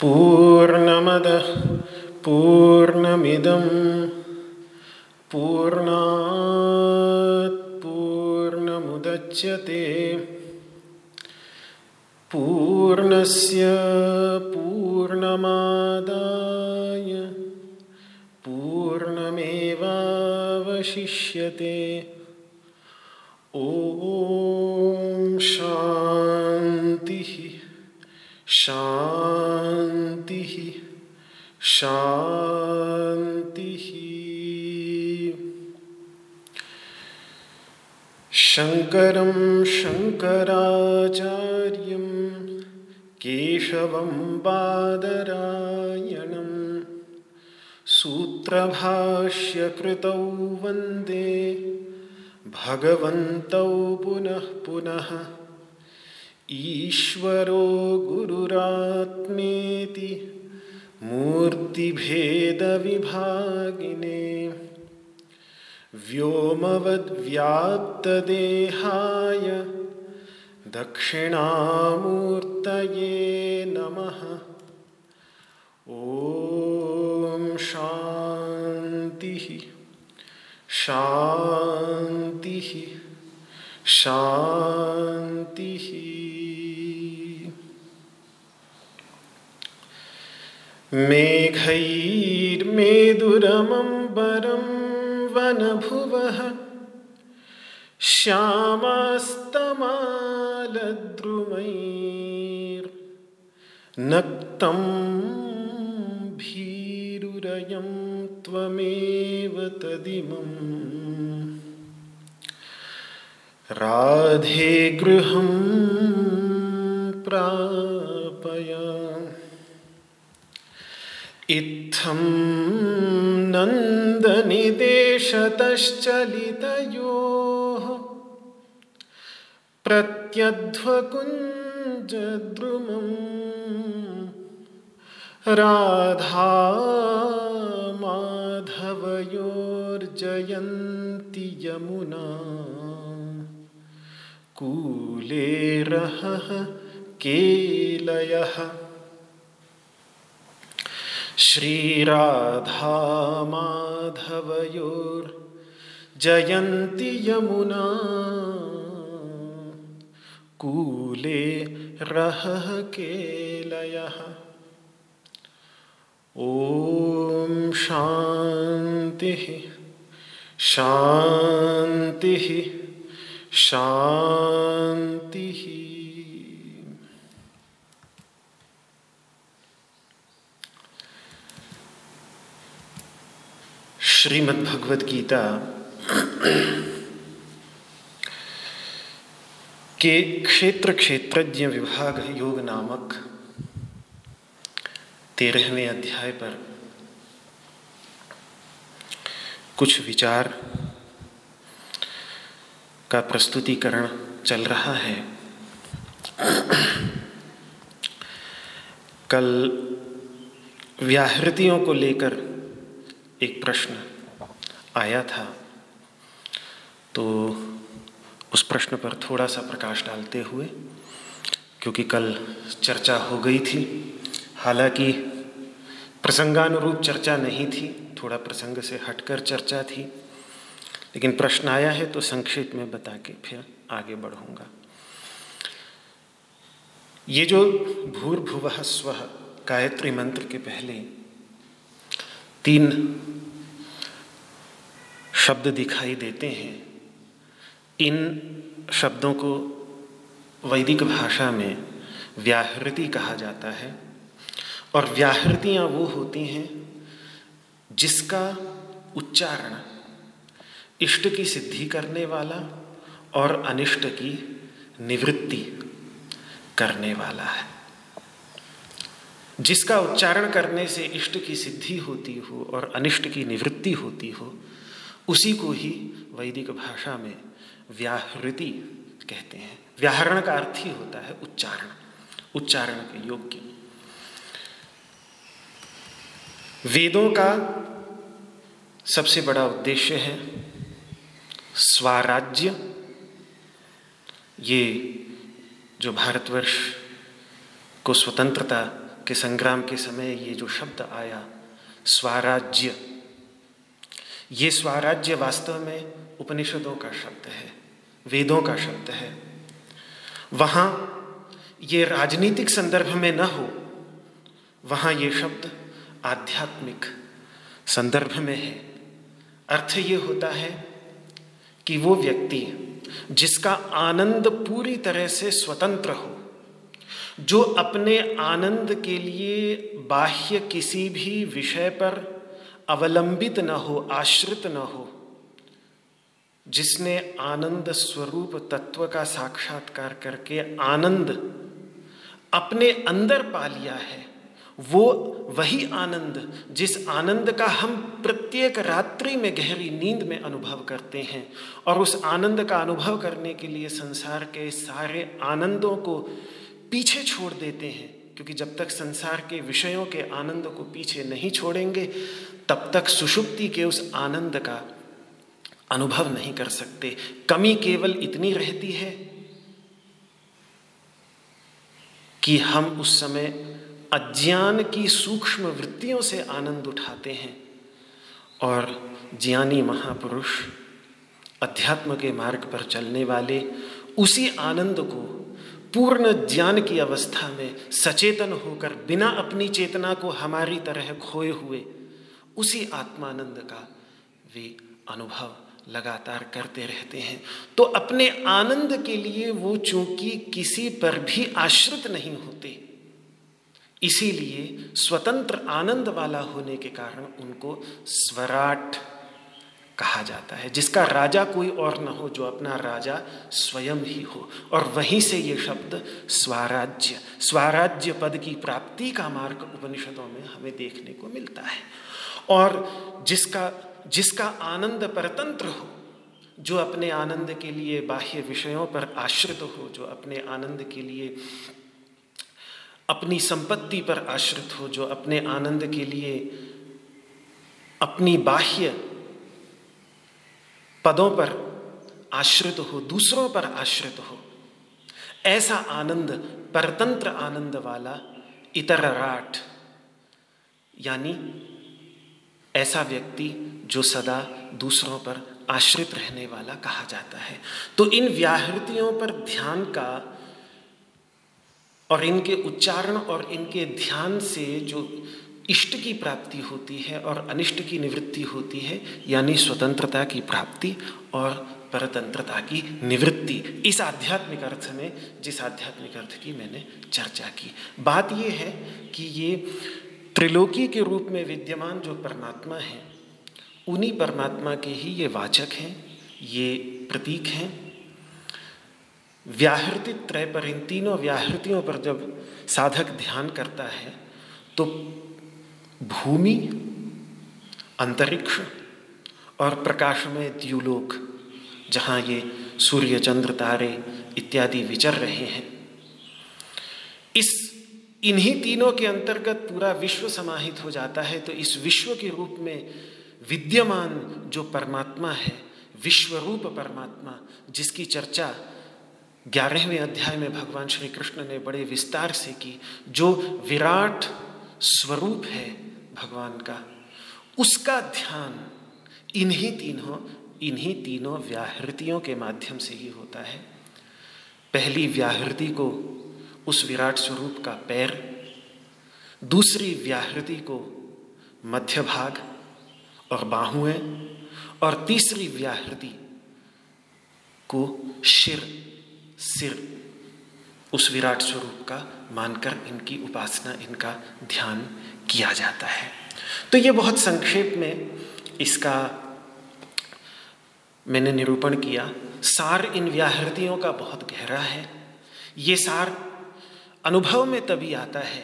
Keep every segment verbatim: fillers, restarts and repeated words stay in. पूर्णमदः पूर्णमिदं पूर्णात् पूर्णमुदच्यते पूर्णस्य पूर्णमादाय पूर्णमेवावशिष्यते। ॐ शान्तिः शान्तिः शान्तिः। शङ्करं शङ्कराचार्यं केशवं बादरायणं सूत्रभाष्यकृतौ वन्दे भगवन्तौ पुनः पुनः। ईश्वरो गुरुरात्मेति मूर्तिभेदविभागिने व्योमवद्व्याप्तदेहाय दक्षिणामूर्तये नमः। ॐ शान्तिः शान्तिः शान्तिः। मेघैर्मेदुरमम्बरं वनभुवः श्यामास्तमालद्रुमैर्नक्तं भीरुरयं त्वमेव तदिमं। राधे गृहं प्रापय। इत्थं नन्दनिदेशतश्चलितयोः प्रत्यध्वकुञ्जद्रुमं राधामाधवयोर्जयन्ति यमुना। कूले रहः केलयः श्रीराधा माधवयोर् जयन्ति यमुना। कूले रहः केलयः। ॐ शान्तिः शान्तिः शान्तिः। श्रीमद् भगवद गीता के क्षेत्र क्षेत्रज्ञ विभाग योग नामक तेरहवें अध्याय पर कुछ विचार का प्रस्तुतिकरण चल रहा है। कल व्याहृतियों को लेकर एक प्रश्न आया था, तो उस प्रश्न पर थोड़ा सा प्रकाश डालते हुए, क्योंकि कल चर्चा हो गई थी, हालांकि प्रसंगानुरूप चर्चा नहीं थी, थोड़ा प्रसंग से हटकर चर्चा थी, लेकिन प्रश्न आया है तो संक्षेप में बता के फिर आगे बढ़ूँगा। ये जो भूर्भुवः स्वः गायत्री मंत्र के पहले तीन शब्द दिखाई देते हैं, इन शब्दों को वैदिक भाषा में व्याहृति कहा जाता है। और व्याहृतियाँ वो होती हैं जिसका उच्चारण इष्ट की सिद्धि करने वाला और अनिष्ट की निवृत्ति करने वाला है। जिसका उच्चारण करने से इष्ट की सिद्धि होती हो और अनिष्ट की निवृत्ति होती हो, उसी को ही वैदिक भाषा में व्याहृति कहते हैं। व्याहरण का अर्थ ही होता है उच्चारण, उच्चारण के योग्य। वेदों का सबसे बड़ा उद्देश्य है स्वाराज्य। ये जो भारतवर्ष को स्वतंत्रता के संग्राम के समय ये जो शब्द आया स्वाराज्य, ये स्वाराज्य वास्तव में उपनिषदों का शब्द है, वेदों का शब्द है। वहाँ ये राजनीतिक संदर्भ में न हो, वहाँ ये शब्द आध्यात्मिक संदर्भ में है। अर्थ ये होता है कि वो व्यक्ति जिसका आनंद पूरी तरह से स्वतंत्र हो, जो अपने आनंद के लिए बाह्य किसी भी विषय पर अवलंबित न हो, आश्रित न हो, जिसने आनंद स्वरूप तत्व का साक्षात्कार करके आनंद अपने अंदर पा लिया है, वो वही आनंद जिस आनंद का हम प्रत्येक रात्रि में गहरी नींद में अनुभव करते हैं, और उस आनंद का अनुभव करने के लिए संसार के सारे आनंदों को पीछे छोड़ देते हैं। क्योंकि जब तक संसार के विषयों के आनंद को पीछे नहीं छोड़ेंगे, तब तक सुषुप्ति के उस आनंद का अनुभव नहीं कर सकते। कमी केवल इतनी रहती है कि हम उस समय अज्ञान की सूक्ष्म वृत्तियों से आनंद उठाते हैं, और ज्ञानी महापुरुष अध्यात्म के मार्ग पर चलने वाले उसी आनंद को पूर्ण ज्ञान की अवस्था में सचेतन होकर बिना अपनी चेतना को हमारी तरह खोए हुए उसी आत्मानंद का वे अनुभव लगातार करते रहते हैं। तो अपने आनंद के लिए वो चूंकि किसी पर भी आश्रित नहीं होते, इसीलिए स्वतंत्र आनंद वाला होने के कारण उनको स्वराट कहा जाता है, जिसका राजा कोई और न हो, जो अपना राजा स्वयं ही हो। और वहीं से ये शब्द स्वाराज्य, स्वाराज्य पद की प्राप्ति का मार्ग उपनिषदों में हमें देखने को मिलता है। और जिसका जिसका आनंद परतंत्र हो, जो अपने आनंद के लिए बाह्य विषयों पर आश्रित हो, जो अपने आनंद के लिए अपनी संपत्ति पर आश्रित हो, जो अपने आनंद के लिए अपनी बाह्य पदों पर आश्रित हो, दूसरों पर आश्रित हो, ऐसा आनंद परतंत्र आनंद वाला इतरराट, यानी ऐसा व्यक्ति जो सदा दूसरों पर आश्रित रहने वाला कहा जाता है। तो इन व्याहृतियों पर ध्यान का और इनके उच्चारण और इनके ध्यान से जो इष्ट की प्राप्ति होती है और अनिष्ट की निवृत्ति होती है, यानी स्वतंत्रता की प्राप्ति और परतंत्रता की निवृत्ति, इस आध्यात्मिक अर्थ में, जिस आध्यात्मिक अर्थ की मैंने चर्चा की। बात यह है कि ये त्रिलोकी के रूप में विद्यमान जो परमात्मा हैं, उन्हीं परमात्मा के ही ये वाचक हैं, ये प्रतीक हैं। व्याहृति त्रय पर, इन तीनों व्याहृतियों पर जब साधक ध्यान करता है तो भूमि, अंतरिक्ष और प्रकाशमय द्यूलोक, जहाँ ये सूर्य, चंद्र, तारे इत्यादि विचर रहे हैं, इस इन्हीं तीनों के अंतर्गत पूरा विश्व समाहित हो जाता है। तो इस विश्व के रूप में विद्यमान जो परमात्मा है, विश्वरूप परमात्मा, जिसकी चर्चा ग्यारहवें अध्याय में भगवान श्री कृष्ण ने बड़े विस्तार से की, जो विराट स्वरूप है भगवान का, उसका ध्यान इन्हीं तीनों इन्हीं तीनों व्याहृतियों के माध्यम से ही होता है। पहली व्याहृति को उस विराट स्वरूप का पैर, दूसरी व्याहृति को मध्य भाग और बाहुएं, और तीसरी व्याहृति को शिर सिर उस विराट स्वरूप का मानकर इनकी उपासना, इनका ध्यान किया जाता है। तो ये बहुत संक्षेप में इसका मैंने निरूपण किया। सार इन व्याहृतियों का बहुत गहरा है। ये सार अनुभव में तभी आता है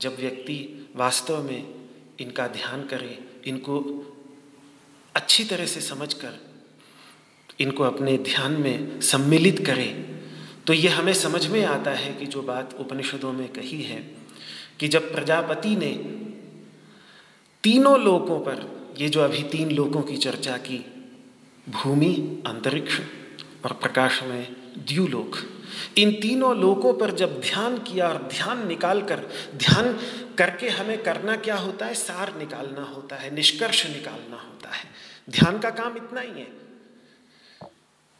जब व्यक्ति वास्तव में इनका ध्यान करे, इनको अच्छी तरह से समझकर इनको अपने ध्यान में सम्मिलित करे। तो ये हमें समझ में आता है कि जो बात उपनिषदों में कही है कि जब प्रजापति ने तीनों लोकों पर, ये जो अभी तीन लोकों की चर्चा की, भूमि, अंतरिक्ष और प्रकाश में द्यूलोक, इन तीनों लोकों पर जब ध्यान किया और ध्यान निकाल कर, ध्यान करके हमें करना क्या होता है, सार निकालना होता है, निष्कर्ष निकालना होता है। ध्यान का काम इतना ही है।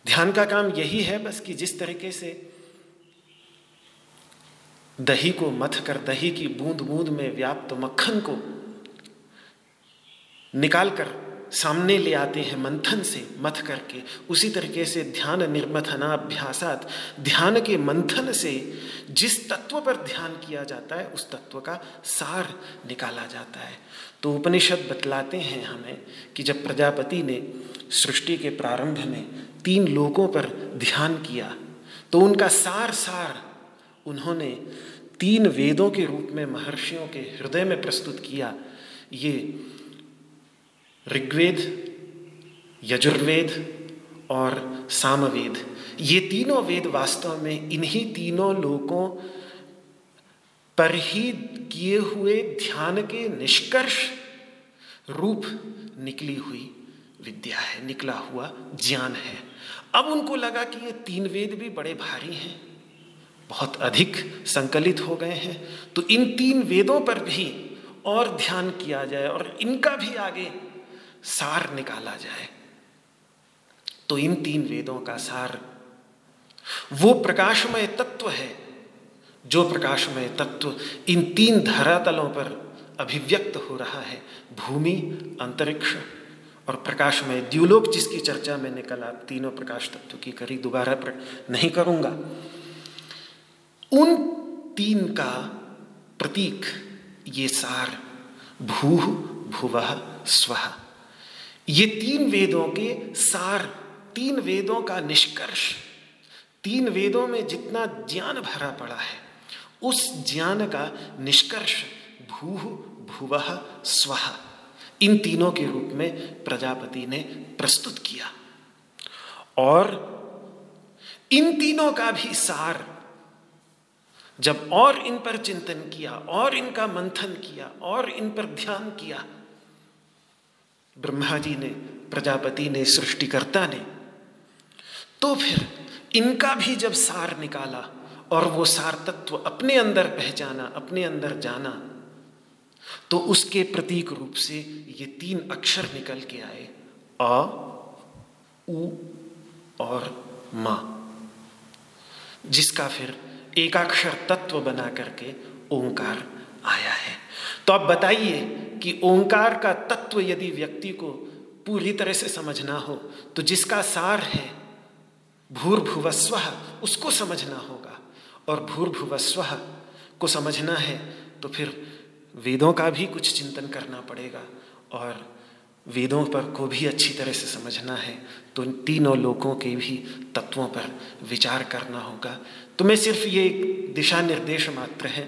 ध्यान का काम यही है बस कि जिस तरीके से दही को मथ कर, दही की बूंद बूंद में व्याप्त मक्खन को निकाल कर सामने ले आते हैं मंथन से मथ करके, उसी तरीके से ध्यान निर्मथनाभ्यासात, ध्यान के मंथन से जिस तत्व पर ध्यान किया जाता है उस तत्व का सार निकाला जाता है। तो उपनिषद बतलाते हैं हमें कि जब प्रजापति ने सृष्टि के प्रारंभ में तीन लोकों पर ध्यान किया तो उनका सार सार उन्होंने तीन वेदों के रूप में महर्षियों के हृदय में प्रस्तुत किया। ये ऋग्वेद, यजुर्वेद और सामवेद, ये तीनों वेद वास्तव में इन्हीं तीनों लोकों पर ही किए हुए ध्यान के निष्कर्ष रूप निकली हुई विद्या है, निकला हुआ ज्ञान है। अब उनको लगा कि ये तीन वेद भी बड़े भारी हैं, बहुत अधिक संकलित हो गए हैं, तो इन तीन वेदों पर भी और ध्यान किया जाए और इनका भी आगे सार निकाला जाए। तो इन तीन वेदों का सार वो प्रकाशमय तत्व है जो प्रकाशमय तत्व इन तीन धरातलों पर अभिव्यक्त हो रहा है, भूमि, अंतरिक्ष और प्रकाशमय द्यूलोक, जिसकी चर्चा मैंने कल आप तीनों प्रकाश तत्व की करी, दोबारा नहीं करूंगा। उन तीन का प्रतीक ये सार भू भुवः स्वः, ये तीन वेदों के सार, तीन वेदों का निष्कर्ष, तीन वेदों में जितना ज्ञान भरा पड़ा है उस ज्ञान का निष्कर्ष भूः भुवः स्वः, इन तीनों के रूप में प्रजापति ने प्रस्तुत किया। और इन तीनों का भी सार जब और इन पर चिंतन किया और इनका मंथन किया और इन पर ध्यान किया, ब्रह्मा जी ने, प्रजापति ने, सृष्टिकर्ता ने, तो फिर इनका भी जब सार निकाला और वो सार तत्व अपने अंदर पहचाना, अपने अंदर जाना, तो उसके प्रतीक रूप से ये तीन अक्षर निकल के आए, अ, उ और मा, जिसका फिर एकाक्षर तत्व बना करके ओंकार आया है। तो आप बताइए कि ओंकार का तत्व यदि व्यक्ति को पूरी तरह से समझना हो तो जिसका सार है भूर्भुवः स्वः, उसको समझना होगा, और भूर्भुवः स्वः को समझना है तो फिर वेदों का भी कुछ चिंतन करना पड़ेगा और वेदों पर को भी अच्छी तरह से समझना है तो इन तीनों लोकों के भी तत्वों पर विचार करना होगा। तो मैं सिर्फ ये एक दिशा निर्देश मात्र है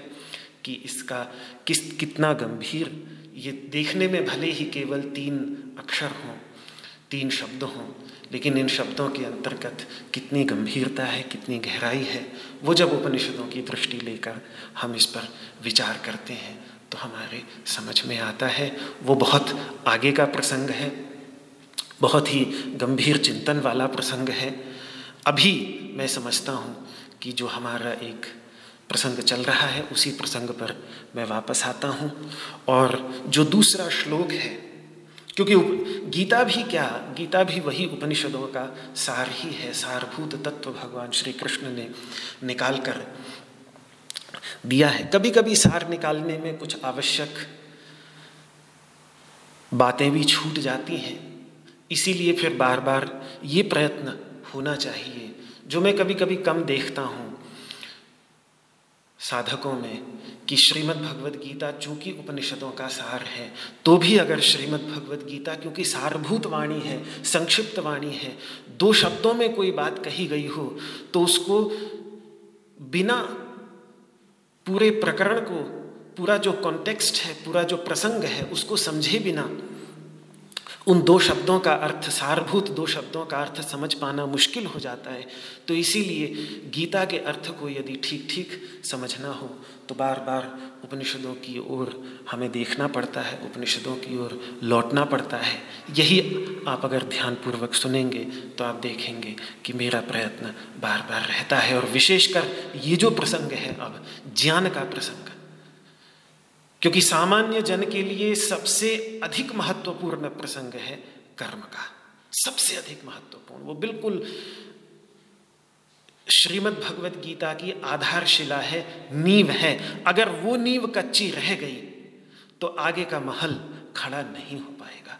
कि इसका किस कितना गंभीर, ये देखने में भले ही केवल तीन अक्षर हों, तीन शब्द हों, लेकिन इन शब्दों के अंतर्गत कितनी गंभीरता है, कितनी गहराई है, वो जब उपनिषदों की दृष्टि लेकर हम इस पर विचार करते हैं तो हमारे समझ में आता है। वो बहुत आगे का प्रसंग है, बहुत ही गंभीर चिंतन वाला प्रसंग है। अभी मैं समझता हूँ कि जो हमारा एक प्रसंग चल रहा है उसी प्रसंग पर मैं वापस आता हूँ और जो दूसरा श्लोक है क्योंकि गीता भी क्या, गीता भी वही उपनिषदों का सार ही है, सारभूत तत्व भगवान श्री कृष्ण ने निकाल कर दिया है। कभी कभी सार निकालने में कुछ आवश्यक बातें भी छूट जाती हैं, इसीलिए फिर बार बार ये प्रयत्न होना चाहिए, जो मैं कभी कभी कम देखता हूँ साधकों में, कि श्रीमद् भगवद गीता चूँकि उपनिषदों का सार है, तो भी अगर श्रीमद् भगवद गीता क्योंकि सारभूत वाणी है, संक्षिप्त वाणी है, दो शब्दों में कोई बात कही गई हो तो उसको बिना पूरे प्रकरण को, पूरा जो कॉन्टेक्स्ट है, पूरा जो प्रसंग है, उसको समझे बिना उन दो शब्दों का अर्थ, सारभूत दो शब्दों का अर्थ समझ पाना मुश्किल हो जाता है। तो इसीलिए गीता के अर्थ को यदि ठीक ठीक समझना हो तो बार बार उपनिषदों की ओर हमें देखना पड़ता है, उपनिषदों की ओर लौटना पड़ता है। यही आप अगर ध्यानपूर्वक सुनेंगे तो आप देखेंगे कि मेरा प्रयत्न बार बार रहता है। और विशेषकर ये जो प्रसंग है अब ज्ञान का प्रसंग, क्योंकि सामान्य जन के लिए सबसे अधिक महत्वपूर्ण प्रसंग है कर्म का, सबसे अधिक महत्वपूर्ण, वो बिल्कुल श्रीमद् भगवद गीता की आधारशिला है, नींव है। अगर वो नींव कच्ची रह गई तो आगे का महल खड़ा नहीं हो पाएगा।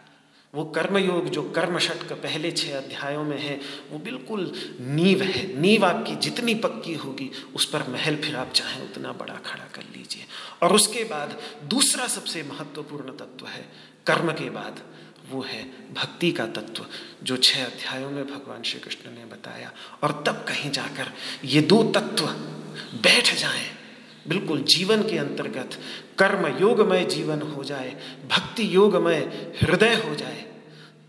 वो कर्मयोग जो कर्मशठ के पहले छह अध्यायों में है, वो बिल्कुल नींव है। नींव आपकी जितनी पक्की होगी उस पर महल फिर आप चाहें उतना बड़ा खड़ा कर लीजिए। और उसके बाद दूसरा सबसे महत्वपूर्ण तत्व है कर्म के बाद, वो है भक्ति का तत्व, जो छह अध्यायों में भगवान श्री कृष्ण ने बताया। और तब कहीं जाकर ये दो तत्व बैठ जाएं, बिल्कुल जीवन के अंतर्गत कर्म योगमय जीवन हो जाए, भक्ति योगमय हृदय हो जाए,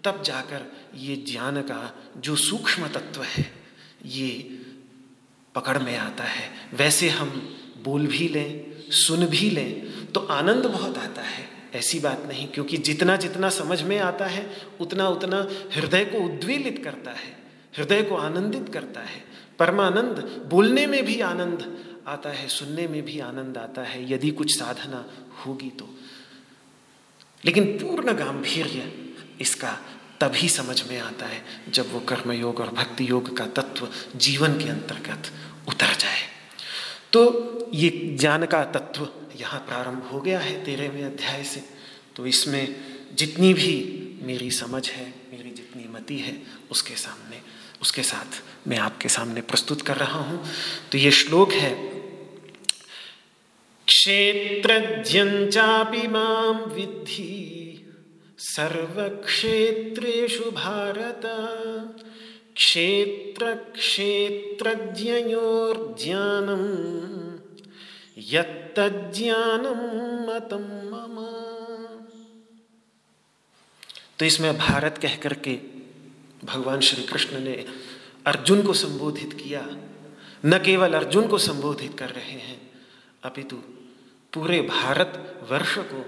तब जाकर ये ज्ञान का जो सूक्ष्म तत्व है ये पकड़ में आता है। वैसे हम बोल भी लें, सुन भी लें तो आनंद बहुत आता है, ऐसी बात नहीं, क्योंकि जितना जितना समझ में आता है उतना उतना हृदय को उद्वेलित करता है, हृदय को आनंदित करता है। परमानंद बोलने में भी आनंद आता है, सुनने में भी आनंद आता है, यदि कुछ साधना होगी तो। लेकिन पूर्ण गांभीर्य इसका तभी समझ में आता है जब वो कर्मयोग और भक्ति योग का तत्व जीवन के अंतर्गत उतर जाए। तो ये ज्ञान का तत्व यहाँ प्रारंभ हो गया है तेरहवें अध्याय से। तो इसमें जितनी भी मेरी समझ है, मेरी जितनी मति है, उसके सामने, उसके साथ मैं आपके सामने प्रस्तुत कर रहा हूँ। तो ये श्लोक है, क्षेत्रज्ञं चापि मां विद्धि सर्वक्षेत्रेषु भारत, क्षेत्र क्षेत्रज्ञयोर्ज्ञानं यत्तज्ज्ञानं मतं मम। तो इसमें भारत कह करके भगवान श्री कृष्ण ने अर्जुन को संबोधित किया। न केवल अर्जुन को संबोधित कर रहे हैं, अपितु पूरे भारत वर्ष को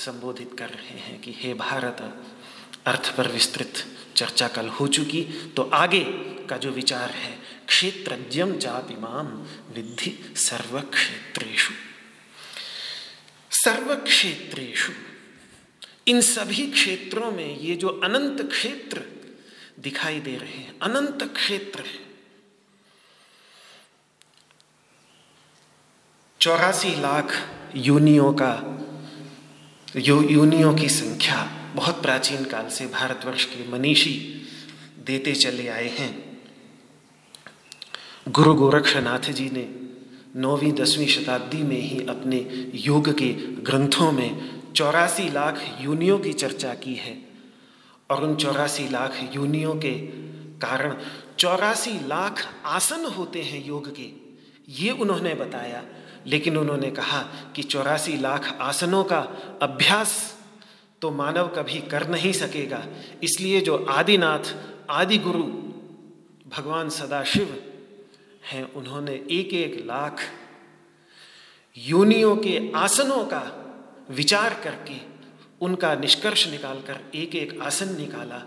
संबोधित कर रहे हैं कि हे भारत। अर्थ पर विस्तृत चर्चा कल हो चुकी, तो आगे का जो विचार है, क्षेत्रज्ञं चापि मां विद्धि सर्वक्षेत्रेषु। सर्वक्षेत्रेषु, इन सभी क्षेत्रों में ये जो अनंत क्षेत्र दिखाई दे रहे हैं, अनंत क्षेत्र है, चौरासी लाख योनियों का, यो, योनियों की संख्या बहुत प्राचीन काल से भारतवर्ष के मनीषी देते चले आए हैं। गुरु गोरक्षनाथ जी ने नौवीं दसवीं शताब्दी में ही अपने योग के ग्रंथों में चौरासी लाख योनियों की चर्चा की है। और उन चौरासी लाख योनियों के कारण चौरासी लाख आसन होते हैं योग के, ये उन्होंने बताया। लेकिन उन्होंने कहा कि चौरासी लाख आसनों का अभ्यास तो मानव कभी कर नहीं सकेगा, इसलिए जो आदिनाथ, आदि गुरु भगवान सदाशिव हैं, उन्होंने एक एक लाख योनियों के आसनों का विचार करके उनका निष्कर्ष निकालकर एक एक आसन निकाला,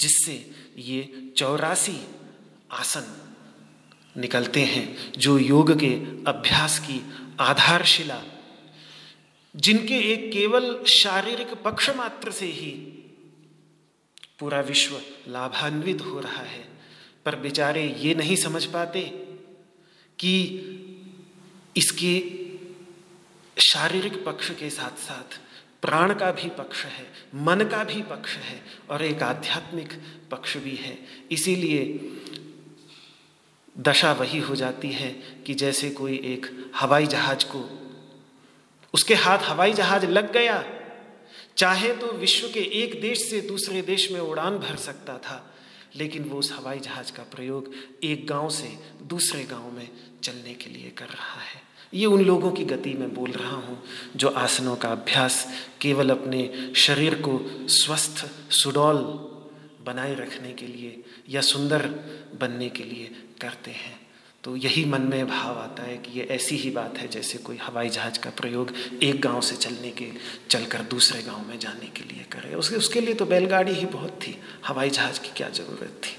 जिससे ये चौरासी आसन निकलते हैं जो योग के अभ्यास की आधारशिला, जिनके एक केवल शारीरिक पक्ष मात्र से ही पूरा विश्व लाभान्वित हो रहा है, पर बेचारे ये नहीं समझ पाते कि इसके शारीरिक पक्ष के साथ साथ प्राण का भी पक्ष है, मन का भी पक्ष है और एक आध्यात्मिक पक्ष भी है। इसीलिए दशा वही हो जाती है कि जैसे कोई एक हवाई जहाज को, उसके हाथ हवाई जहाज लग गया, चाहे तो विश्व के एक देश से दूसरे देश में उड़ान भर सकता था, लेकिन वो उस हवाई जहाज का प्रयोग एक गांव से दूसरे गांव में चलने के लिए कर रहा है। ये उन लोगों की गति में बोल रहा हूँ जो आसनों का अभ्यास केवल अपने शरीर को स्वस्थ सुडौल बनाए रखने के लिए या सुंदर बनने के लिए करते हैं। तो यही मन में भाव आता है कि ये ऐसी ही बात है जैसे कोई हवाई जहाज का प्रयोग एक गांव से चलने के चलकर दूसरे गांव में जाने के लिए करे। उसके उसके लिए तो बैलगाड़ी ही बहुत थी, हवाई जहाज की क्या ज़रूरत थी।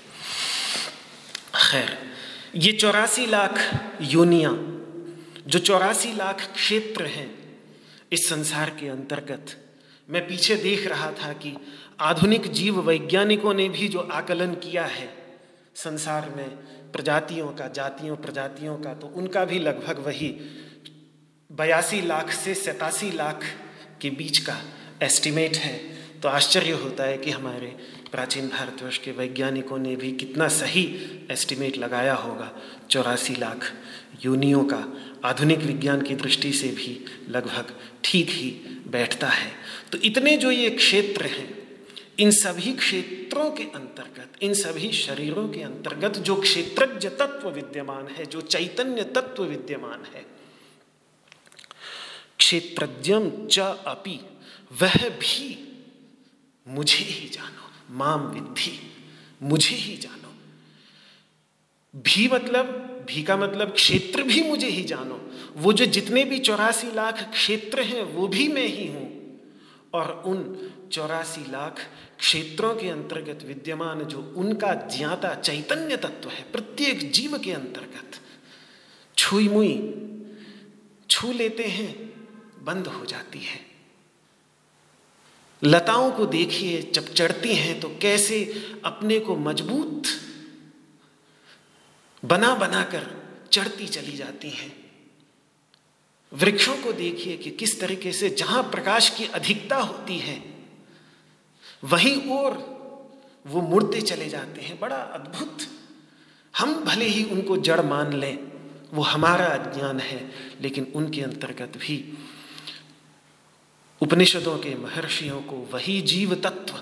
खैर, ये चौरासी लाख योनियाँ जो चौरासी लाख क्षेत्र हैं इस संसार के अंतर्गत, मैं पीछे देख रहा था कि आधुनिक जीव वैज्ञानिकों ने भी जो आकलन किया है संसार में प्रजातियों का, जातियों प्रजातियों का, तो उनका भी लगभग वही बयासी लाख से सतासी लाख के बीच का एस्टिमेट है। तो आश्चर्य होता है कि हमारे प्राचीन भारतवर्ष के वैज्ञानिकों ने भी कितना सही एस्टिमेट लगाया होगा। चौरासी लाख योनियों का आधुनिक विज्ञान की दृष्टि से भी लगभग ठीक ही बैठता है। तो इतने जो ये क्षेत्र हैं, इन सभी क्षेत्रों के अंतर्गत, इन सभी शरीरों के अंतर्गत जो क्षेत्रज्ञ तत्व विद्यमान है, जो चैतन्य तत्व विद्यमान है, क्षेत्रज्ञम च अपि, वह भी मुझे ही जानो, माम विद्धि, मुझे ही जानो। भी मतलब, भी का मतलब क्षेत्र भी मुझे ही जानो। वो जो जितने भी चौरासी लाख क्षेत्र हैं वो भी मैं ही हूँ, और उन चौरासी लाख क्षेत्रों के अंतर्गत विद्यमान जो उनका ज्ञाता चैतन्य तत्व है प्रत्येक जीव के अंतर्गत, छुई मुई, छू लेते हैं, बंद हो जाती है। लताओं को देखिए, जब चढ़ती हैं तो कैसे अपने को मजबूत बना बना कर चढ़ती चली जाती हैं। वृक्षों को देखिए कि किस तरीके से जहाँ प्रकाश की अधिकता होती है वहीं ओर वो मुड़ते चले जाते हैं। बड़ा अद्भुत। हम भले ही उनको जड़ मान लें, वो हमारा अज्ञान है, लेकिन उनके अंतर्गत भी उपनिषदों के महर्षियों को वही जीव तत्व,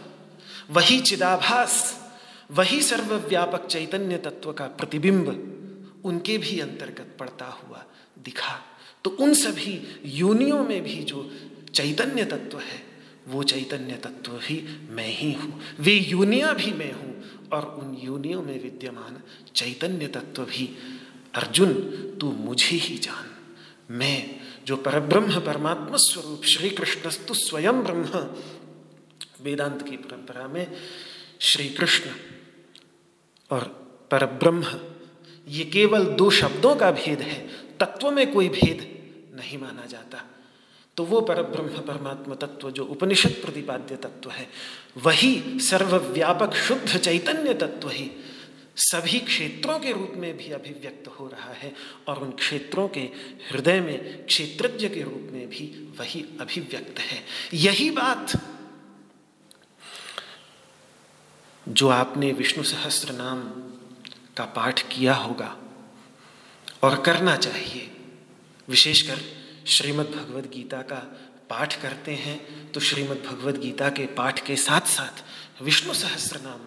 वही चिदाभास, वही सर्वव्यापक चैतन्य तत्व का प्रतिबिंब उनके भी अंतर्गत पड़ता हुआ दिखा। तो उन सभी योनियों में भी जो चैतन्य तत्व है वो चैतन्य तत्व ही मैं ही हूँ, वे योनियाँ भी मैं हूँ, और उन योनियों में विद्यमान चैतन्य तत्व भी, अर्जुन तू मुझे ही जान। मैं जो परब्रह्म परमात्मा स्वरूप श्री कृष्णस्तु स्वयं ब्रह्म, वेदांत की परंपरा में श्री कृष्ण और परब्रह्म ये केवल दो शब्दों का भेद है, तत्व में कोई भेद नहीं माना जाता। तो वो परब्रह्म परमात्मा तत्व जो उपनिषद प्रतिपाद्य तत्व है, वही सर्वव्यापक शुद्ध चैतन्य तत्व ही सभी क्षेत्रों के रूप में भी अभिव्यक्त हो रहा है, और उन क्षेत्रों के हृदय में क्षेत्रज्ञ के रूप में भी वही अभिव्यक्त है। यही बात जो आपने विष्णु सहस्त्र नाम का पाठ किया होगा और करना चाहिए, विशेषकर श्रीमद् भगवद गीता का पाठ करते हैं तो श्रीमद् भगवद गीता के पाठ के साथ साथ विष्णु सहस्त्र नाम,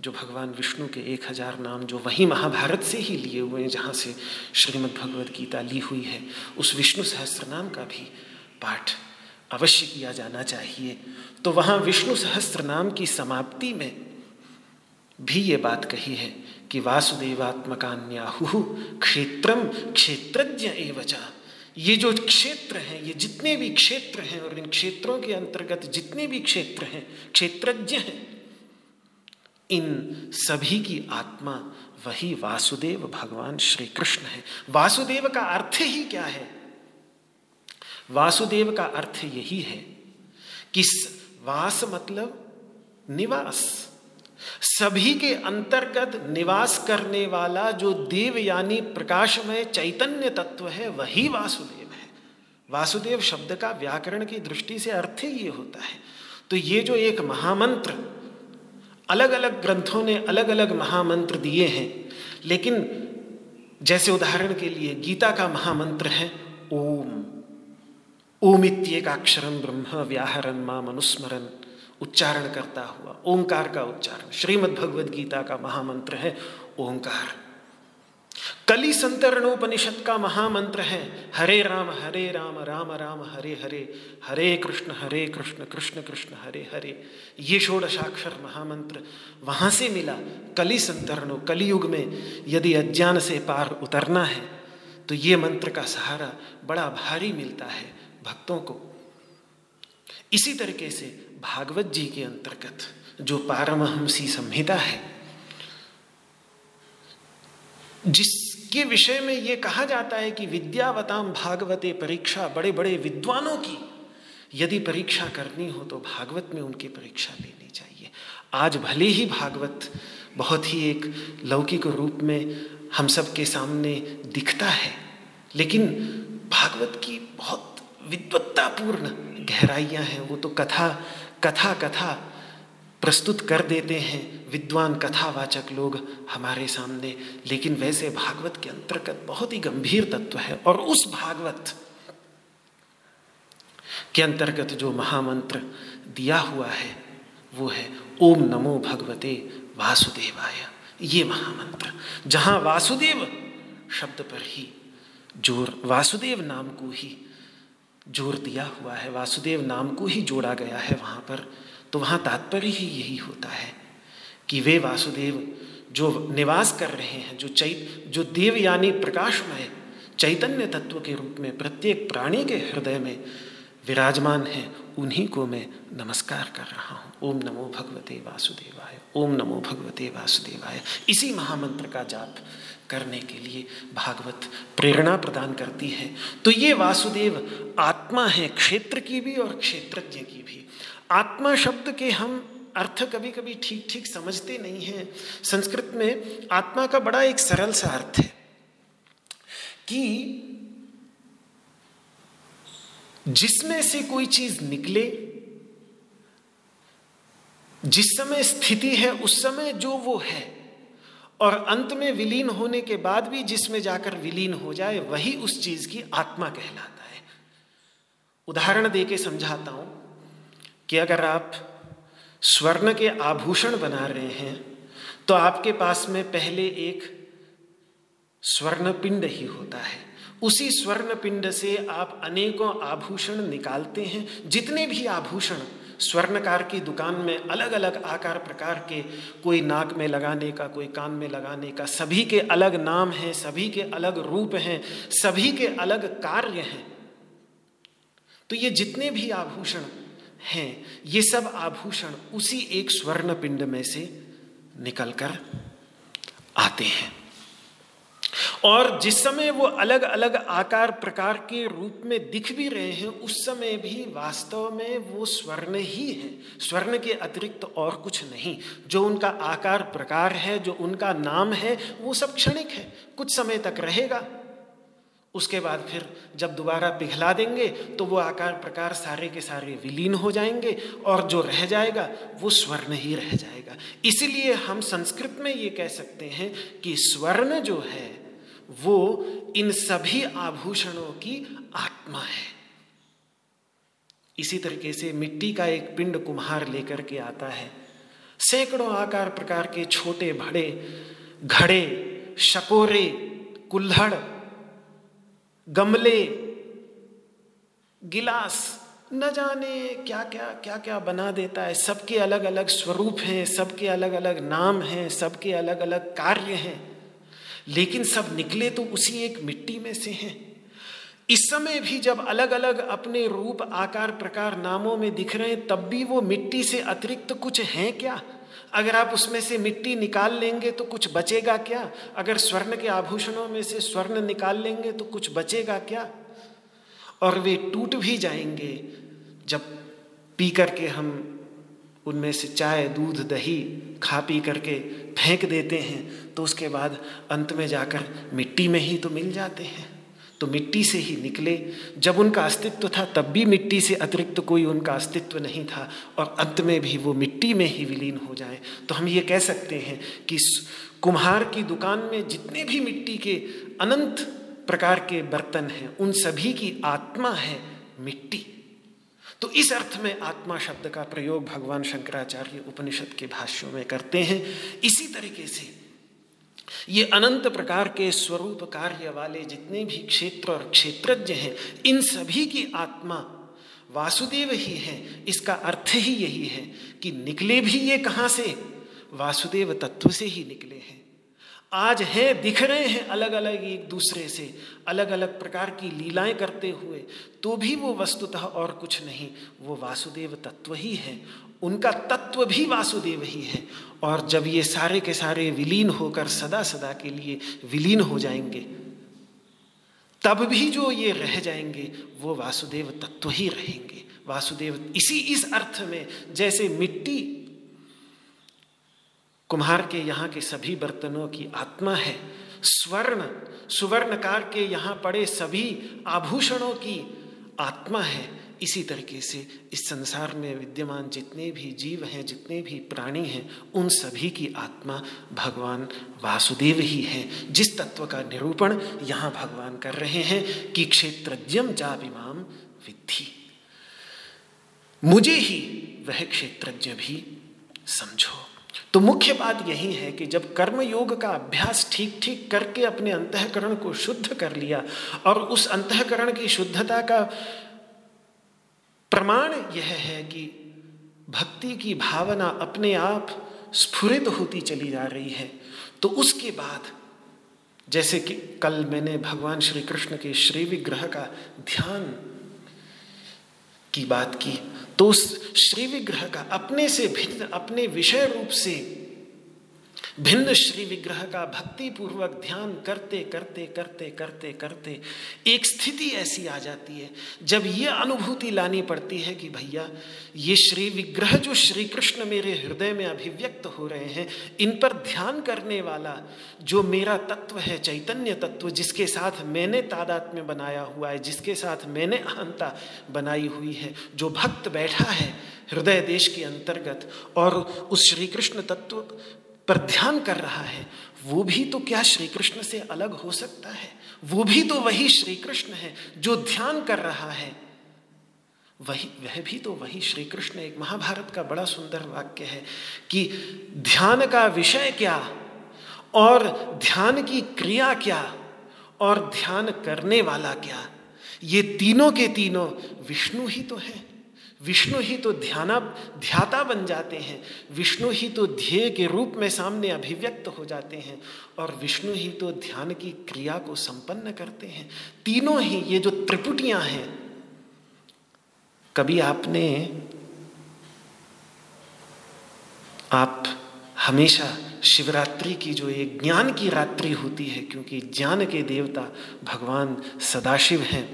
जो भगवान विष्णु के एक हजार नाम जो वही महाभारत से ही लिए हुए हैं जहाँ से श्रीमद् भगवद गीता ली हुई है, उस विष्णु सहस्त्र नाम का भी पाठ अवश्य किया जाना चाहिए। तो वहाँ विष्णु सहस्त्र नाम की समाप्ति में भी ये बात कही है कि वासुदेवात्मकान्याहु क्षेत्रम क्षेत्रज्ञ एवच। ये जो क्षेत्र हैं, ये जितने भी क्षेत्र हैं और इन क्षेत्रों के अंतर्गत जितने भी क्षेत्र हैं, क्षेत्रज्ञ हैं, इन सभी की आत्मा वही वासुदेव भगवान श्री कृष्ण है। वासुदेव का अर्थ ही क्या है? वासुदेव का अर्थ यही है कि वास मतलब निवास, सभी के अंतर्गत निवास करने वाला जो देव यानी प्रकाशमय चैतन्य तत्व है वही वासुदेव है। वासुदेव शब्द का व्याकरण की दृष्टि से अर्थ ही ये होता है। तो ये जो एक महामंत्र, अलग अलग ग्रंथों ने अलग अलग महामंत्र दिए हैं, लेकिन जैसे उदाहरण के लिए गीता का महामंत्र है ओम। ओम इत्येकाक्षरं ब्रह्म व्याहरन् माम् अनुस्मरन्, उच्चारण करता हुआ ओंकार का उच्चारण। श्रीमद् भगवद गीता का महामंत्र है ओंकार। कलि संतरणोपनिषद का महामंत्र है हरे राम हरे राम राम राम हरे हरे, हरे कृष्ण हरे कृष्ण कृष्ण कृष्ण हरे हरे। ये षोडशाक्षर महामंत्र वहाँ से मिला। कलि संतरणो, कलियुग में यदि अज्ञान से पार उतरना है तो ये मंत्र का सहारा बड़ा भारी मिलता है भक्तों को। इसी तरीके से भागवत जी के अंतर्गत जो पारमहंसी संहिता है, जिसके विषय में ये कहा जाता है कि विद्यावताम भागवते परीक्षा, बड़े बड़े विद्वानों की यदि परीक्षा करनी हो तो भागवत में उनकी परीक्षा लेनी चाहिए। आज भले ही भागवत बहुत ही एक लौकिक रूप में हम सब के सामने दिखता है, लेकिन भागवत की बहुत विद्वत्तापूर्ण गहराइयाँ हैं। वो तो कथा कथा कथा प्रस्तुत कर देते हैं विद्वान कथावाचक लोग हमारे सामने, लेकिन वैसे भागवत के अंतर्गत बहुत ही गंभीर तत्व है। और उस भागवत के अंतर्गत जो महामंत्र दिया हुआ है वो है ओम नमो भगवते वासुदेवाय। ये महामंत्र, जहाँ वासुदेव शब्द पर ही जोर, वासुदेव नाम को ही जोर दिया हुआ है, वासुदेव नाम को ही जोड़ा गया है वहाँ पर, तो वहाँ तात्पर्य ही यही होता है कि वे वासुदेव जो निवास कर रहे हैं, जो चैत जो देव यानी प्रकाशमय चैतन्य तत्व के रूप में प्रत्येक प्राणी के हृदय में विराजमान हैं, उन्हीं को मैं नमस्कार कर रहा हूँ। ओम नमो भगवते वासुदेवाय, ओम नमो भगवते वासुदेवाय। इसी महामंत्र का जाप करने के लिए भागवत प्रेरणा प्रदान करती है। तो ये वासुदेव आत्मा है, क्षेत्र की भी और क्षेत्रज्ञ की भी। आत्मा शब्द के हम अर्थ कभी कभी ठीक ठीक समझते नहीं हैं। संस्कृत में आत्मा का बड़ा एक सरल सा अर्थ है कि जिसमें से कोई चीज निकले, जिस समय स्थिति है उस समय जो वो है, और अंत में विलीन होने के बाद भी जिसमें जाकर विलीन हो जाए, वही उस चीज की आत्मा कहलाता है। उदाहरण देके समझाता हूं कि अगर आप स्वर्ण के आभूषण बना रहे हैं तो आपके पास में पहले एक स्वर्ण पिंड ही होता है। उसी स्वर्ण पिंड से आप अनेकों आभूषण निकालते हैं। जितने भी आभूषण स्वर्णकार की दुकान में अलग अलग आकार प्रकार के, कोई नाक में लगाने का, कोई कान में लगाने का, सभी के अलग नाम हैं, सभी के अलग रूप हैं, सभी के अलग कार्य हैं। तो ये जितने भी आभूषण हैं, ये सब आभूषण उसी एक स्वर्ण पिंड में से निकल कर आते हैं। और जिस समय वो अलग अलग आकार प्रकार के रूप में दिख भी रहे हैं, उस समय भी वास्तव में वो स्वर्ण ही है। स्वर्ण के अतिरिक्त और कुछ नहीं। जो उनका आकार प्रकार है, जो उनका नाम है, वो सब क्षणिक है, कुछ समय तक रहेगा। उसके बाद फिर जब दोबारा पिघला देंगे तो वो आकार प्रकार सारे के सारे विलीन हो जाएंगे और जो रह जाएगा वो स्वर्ण ही रह जाएगा। इसलिए हम संस्कृत में ये कह सकते हैं कि स्वर्ण जो है वो इन सभी आभूषणों की आत्मा है। इसी तरीके से मिट्टी का एक पिंड कुम्हार लेकर के आता है, सैकड़ों आकार प्रकार के छोटे बड़े घड़े, शकोरे, कुल्हड़, गमले, गिलास, न जाने क्या क्या क्या क्या बना देता है। सबके अलग अलग स्वरूप हैं, सबके अलग अलग नाम हैं, सबके अलग अलग कार्य हैं, लेकिन सब निकले तो उसी एक मिट्टी में से हैं। इस समय भी जब अलग अलग अपने रूप आकार प्रकार नामों में दिख रहे हैं, तब भी वो मिट्टी से अतिरिक्त कुछ हैं क्या? अगर आप उसमें से मिट्टी निकाल लेंगे तो कुछ बचेगा क्या? अगर स्वर्ण के आभूषणों में से स्वर्ण निकाल लेंगे तो कुछ बचेगा क्या? और वे टूट भी जाएंगे। जब पी करके हम उनमें से चाय दूध दही खा पी करके फेंक देते हैं, तो उसके बाद अंत में जाकर मिट्टी में ही तो मिल जाते हैं, तो मिट्टी से ही निकले। जब उनका अस्तित्व था तब भी मिट्टी से अतिरिक्त कोई उनका अस्तित्व नहीं था, और अंत में भी वो मिट्टी में ही विलीन हो जाए। तो हम ये कह सकते हैं कि कुम्हार की दुकान में जितने भी मिट्टी के अनंत प्रकार के बर्तन हैं, उन सभी की आत्मा है मिट्टी। तो इस अर्थ में आत्मा शब्द का प्रयोग भगवान शंकराचार्य उपनिषद के भाष्यों में करते हैं। इसी तरीके से ये अनंत प्रकार के स्वरूप कार्य वाले जितने भी क्षेत्र और क्षेत्रज्ञ हैं, इन सभी की आत्मा वासुदेव ही है। इसका अर्थ ही यही है कि निकले भी ये कहाँ से, वासुदेव तत्व से ही निकले हैं। आज हैं, दिख रहे हैं अलग अलग एक दूसरे से, अलग अलग प्रकार की लीलाएं करते हुए, तो भी वो वस्तुतः और कुछ नहीं, वो वासुदेव तत्व ही है। उनका तत्व भी वासुदेव ही है। और जब ये सारे के सारे विलीन होकर सदा सदा के लिए विलीन हो जाएंगे, तब भी जो ये रह जाएंगे वो वासुदेव तत्व ही रहेंगे। वासुदेव इसी इस अर्थ में, जैसे मिट्टी कुम्हार के यहाँ के सभी बर्तनों की आत्मा है, स्वर्ण सुवर्णकार के यहाँ पड़े सभी आभूषणों की आत्मा है, इसी तरीके से इस संसार में विद्यमान जितने भी जीव हैं, जितने भी प्राणी हैं, उन सभी की आत्मा भगवान वासुदेव ही है। जिस तत्व का निरूपण यहाँ भगवान कर रहे हैं कि क्षेत्रज्ञम जाविमाम विद्धि, मुझे ही वह क्षेत्रज्ञ भी समझो। तो मुख्य बात यही है कि जब कर्म योग का अभ्यास ठीक ठीक करके अपने अंतःकरण को शुद्ध कर लिया, और उस अंतःकरण की शुद्धता का प्रमाण यह है कि भक्ति की भावना अपने आप स्फुरित होती चली जा रही है, तो उसके बाद, जैसे कि कल मैंने भगवान श्री कृष्ण के श्री विग्रह का ध्यान की बात की, तो उस श्री विग्रह का अपने से भिन्न, अपने विषय रूप से भिन्न श्री विग्रह का भक्ति पूर्वक ध्यान करते करते करते करते करते एक स्थिति ऐसी आ जाती है जब ये अनुभूति लानी पड़ती है कि भैया ये श्री विग्रह जो श्री कृष्ण मेरे हृदय में अभिव्यक्त हो रहे हैं, इन पर ध्यान करने वाला जो मेरा तत्व है, चैतन्य तत्व, जिसके साथ मैंने तादात्म्य बनाया हुआ है, जिसके साथ मैंने अहंता बनाई हुई है, जो भक्त बैठा है हृदय देश के अंतर्गत और उस श्री कृष्ण तत्व पर ध्यान कर रहा है, वो भी तो क्या श्री कृष्ण से अलग हो सकता है? वो भी तो वही श्री कृष्ण है जो ध्यान कर रहा है, वही वह भी तो वही श्री कृष्ण। एक महाभारत का बड़ा सुंदर वाक्य है कि ध्यान का विषय क्या और ध्यान की क्रिया क्या और ध्यान करने वाला क्या, ये तीनों के तीनों विष्णु ही तो है। विष्णु ही तो ध्याना ध्याता बन जाते हैं, विष्णु ही तो ध्येय के रूप में सामने अभिव्यक्त हो जाते हैं, और विष्णु ही तो ध्यान की क्रिया को संपन्न करते हैं। तीनों ही ये जो त्रिपुटियां हैं, कभी आपने, आप हमेशा शिवरात्रि की जो एक ज्ञान की रात्रि होती है, क्योंकि ज्ञान के देवता भगवान सदाशिव हैं,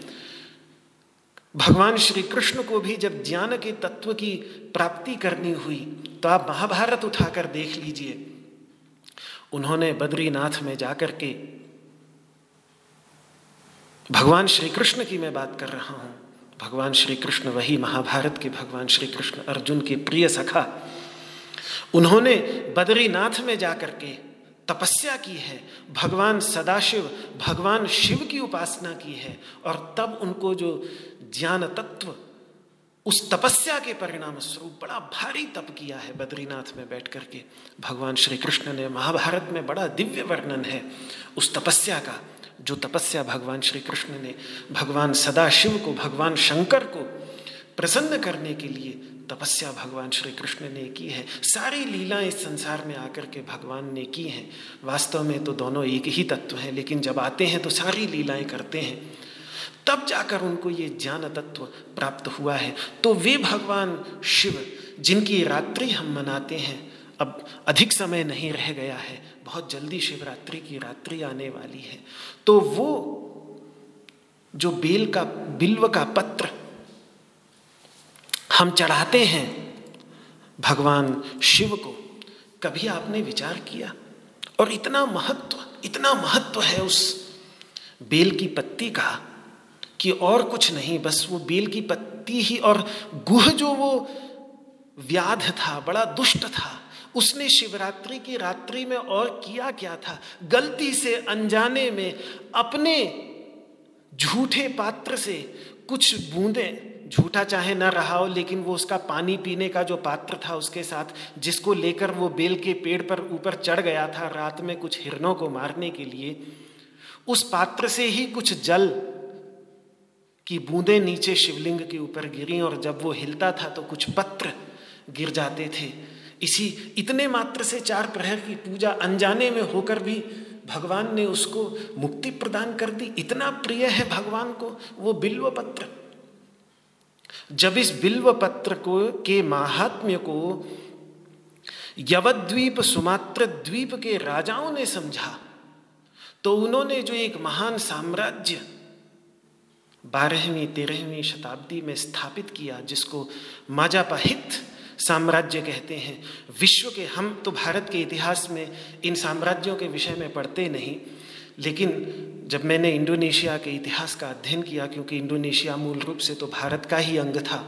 भगवान श्री कृष्ण को भी जब ज्ञान के तत्व की प्राप्ति करनी हुई, तो आप महाभारत उठाकर देख लीजिए, उन्होंने बद्रीनाथ में जाकर के, भगवान श्री कृष्ण की मैं बात कर रहा हूँ, भगवान श्री कृष्ण वही महाभारत के भगवान श्री कृष्ण, अर्जुन के प्रिय सखा, उन्होंने बद्रीनाथ में जाकर के तपस्या की है, भगवान सदाशिव भगवान शिव की उपासना की है, और तब उनको जो ज्ञान तत्व उस तपस्या के परिणाम स्वरूप बड़ा भारी तप किया है बद्रीनाथ में बैठ करके, भगवान श्री कृष्ण ने, महाभारत में बड़ा दिव्य वर्णन है उस तपस्या का, जो तपस्या भगवान श्री कृष्ण ने भगवान सदाशिव को, भगवान शंकर को प्रसन्न करने के लिए तपस्या भगवान श्री कृष्ण ने की है। सारी लीलाएं इस संसार में आकर के भगवान ने की हैं। वास्तव में तो दोनों एक ही तत्व हैं, लेकिन जब आते हैं तो सारी लीलाएं करते हैं, तब जाकर उनको ये ज्ञान तत्व प्राप्त हुआ है। तो वे भगवान शिव जिनकी रात्रि हम मनाते हैं, अब अधिक समय नहीं रह गया है, बहुत जल्दी शिवरात्रि की रात्रि आने वाली है, तो वो जो बेल का बिल्व का पत्र हम चढ़ाते हैं, भगवान शिव को कभी आपने विचार किया? और इतना महत्व इतना महत्व है उस बेल की पत्ती का कि और कुछ नहीं, बस वो बेल की पत्ती ही। और गुह जो वो व्याध था, बड़ा दुष्ट था, उसने शिवरात्रि की रात्रि में और किया क्या था, गलती से अनजाने में अपने झूठे पात्र से कुछ बूंदें, झूठा चाहे ना रहा हो, लेकिन वो उसका पानी पीने का जो पात्र था उसके साथ, जिसको लेकर वो बेल के पेड़ पर ऊपर चढ़ गया था रात में कुछ हिरणों को मारने के लिए, उस पात्र से ही कुछ जल की बूंदें नीचे शिवलिंग के ऊपर गिरी और जब वो हिलता था तो कुछ पत्र गिर जाते थे। इसी इतने मात्र से चार प्रहर की पूजा अनजाने में होकर भी भगवान ने उसको मुक्ति प्रदान कर दी। इतना प्रिय है भगवान को वो बिल्व पत्र। जब इस बिल्व पत्र को के महात्म्य को यवद्वीप सुमात्र द्वीप के राजाओं ने समझा तो उन्होंने जो एक महान साम्राज्य बारहवीं तेरहवीं शताब्दी में स्थापित किया जिसको माजापाहित साम्राज्य कहते हैं, विश्व के, हम तो भारत के इतिहास में इन साम्राज्यों के विषय में पढ़ते नहीं, लेकिन जब मैंने इंडोनेशिया के इतिहास का अध्ययन किया, क्योंकि इंडोनेशिया मूल रूप से तो भारत का ही अंग था,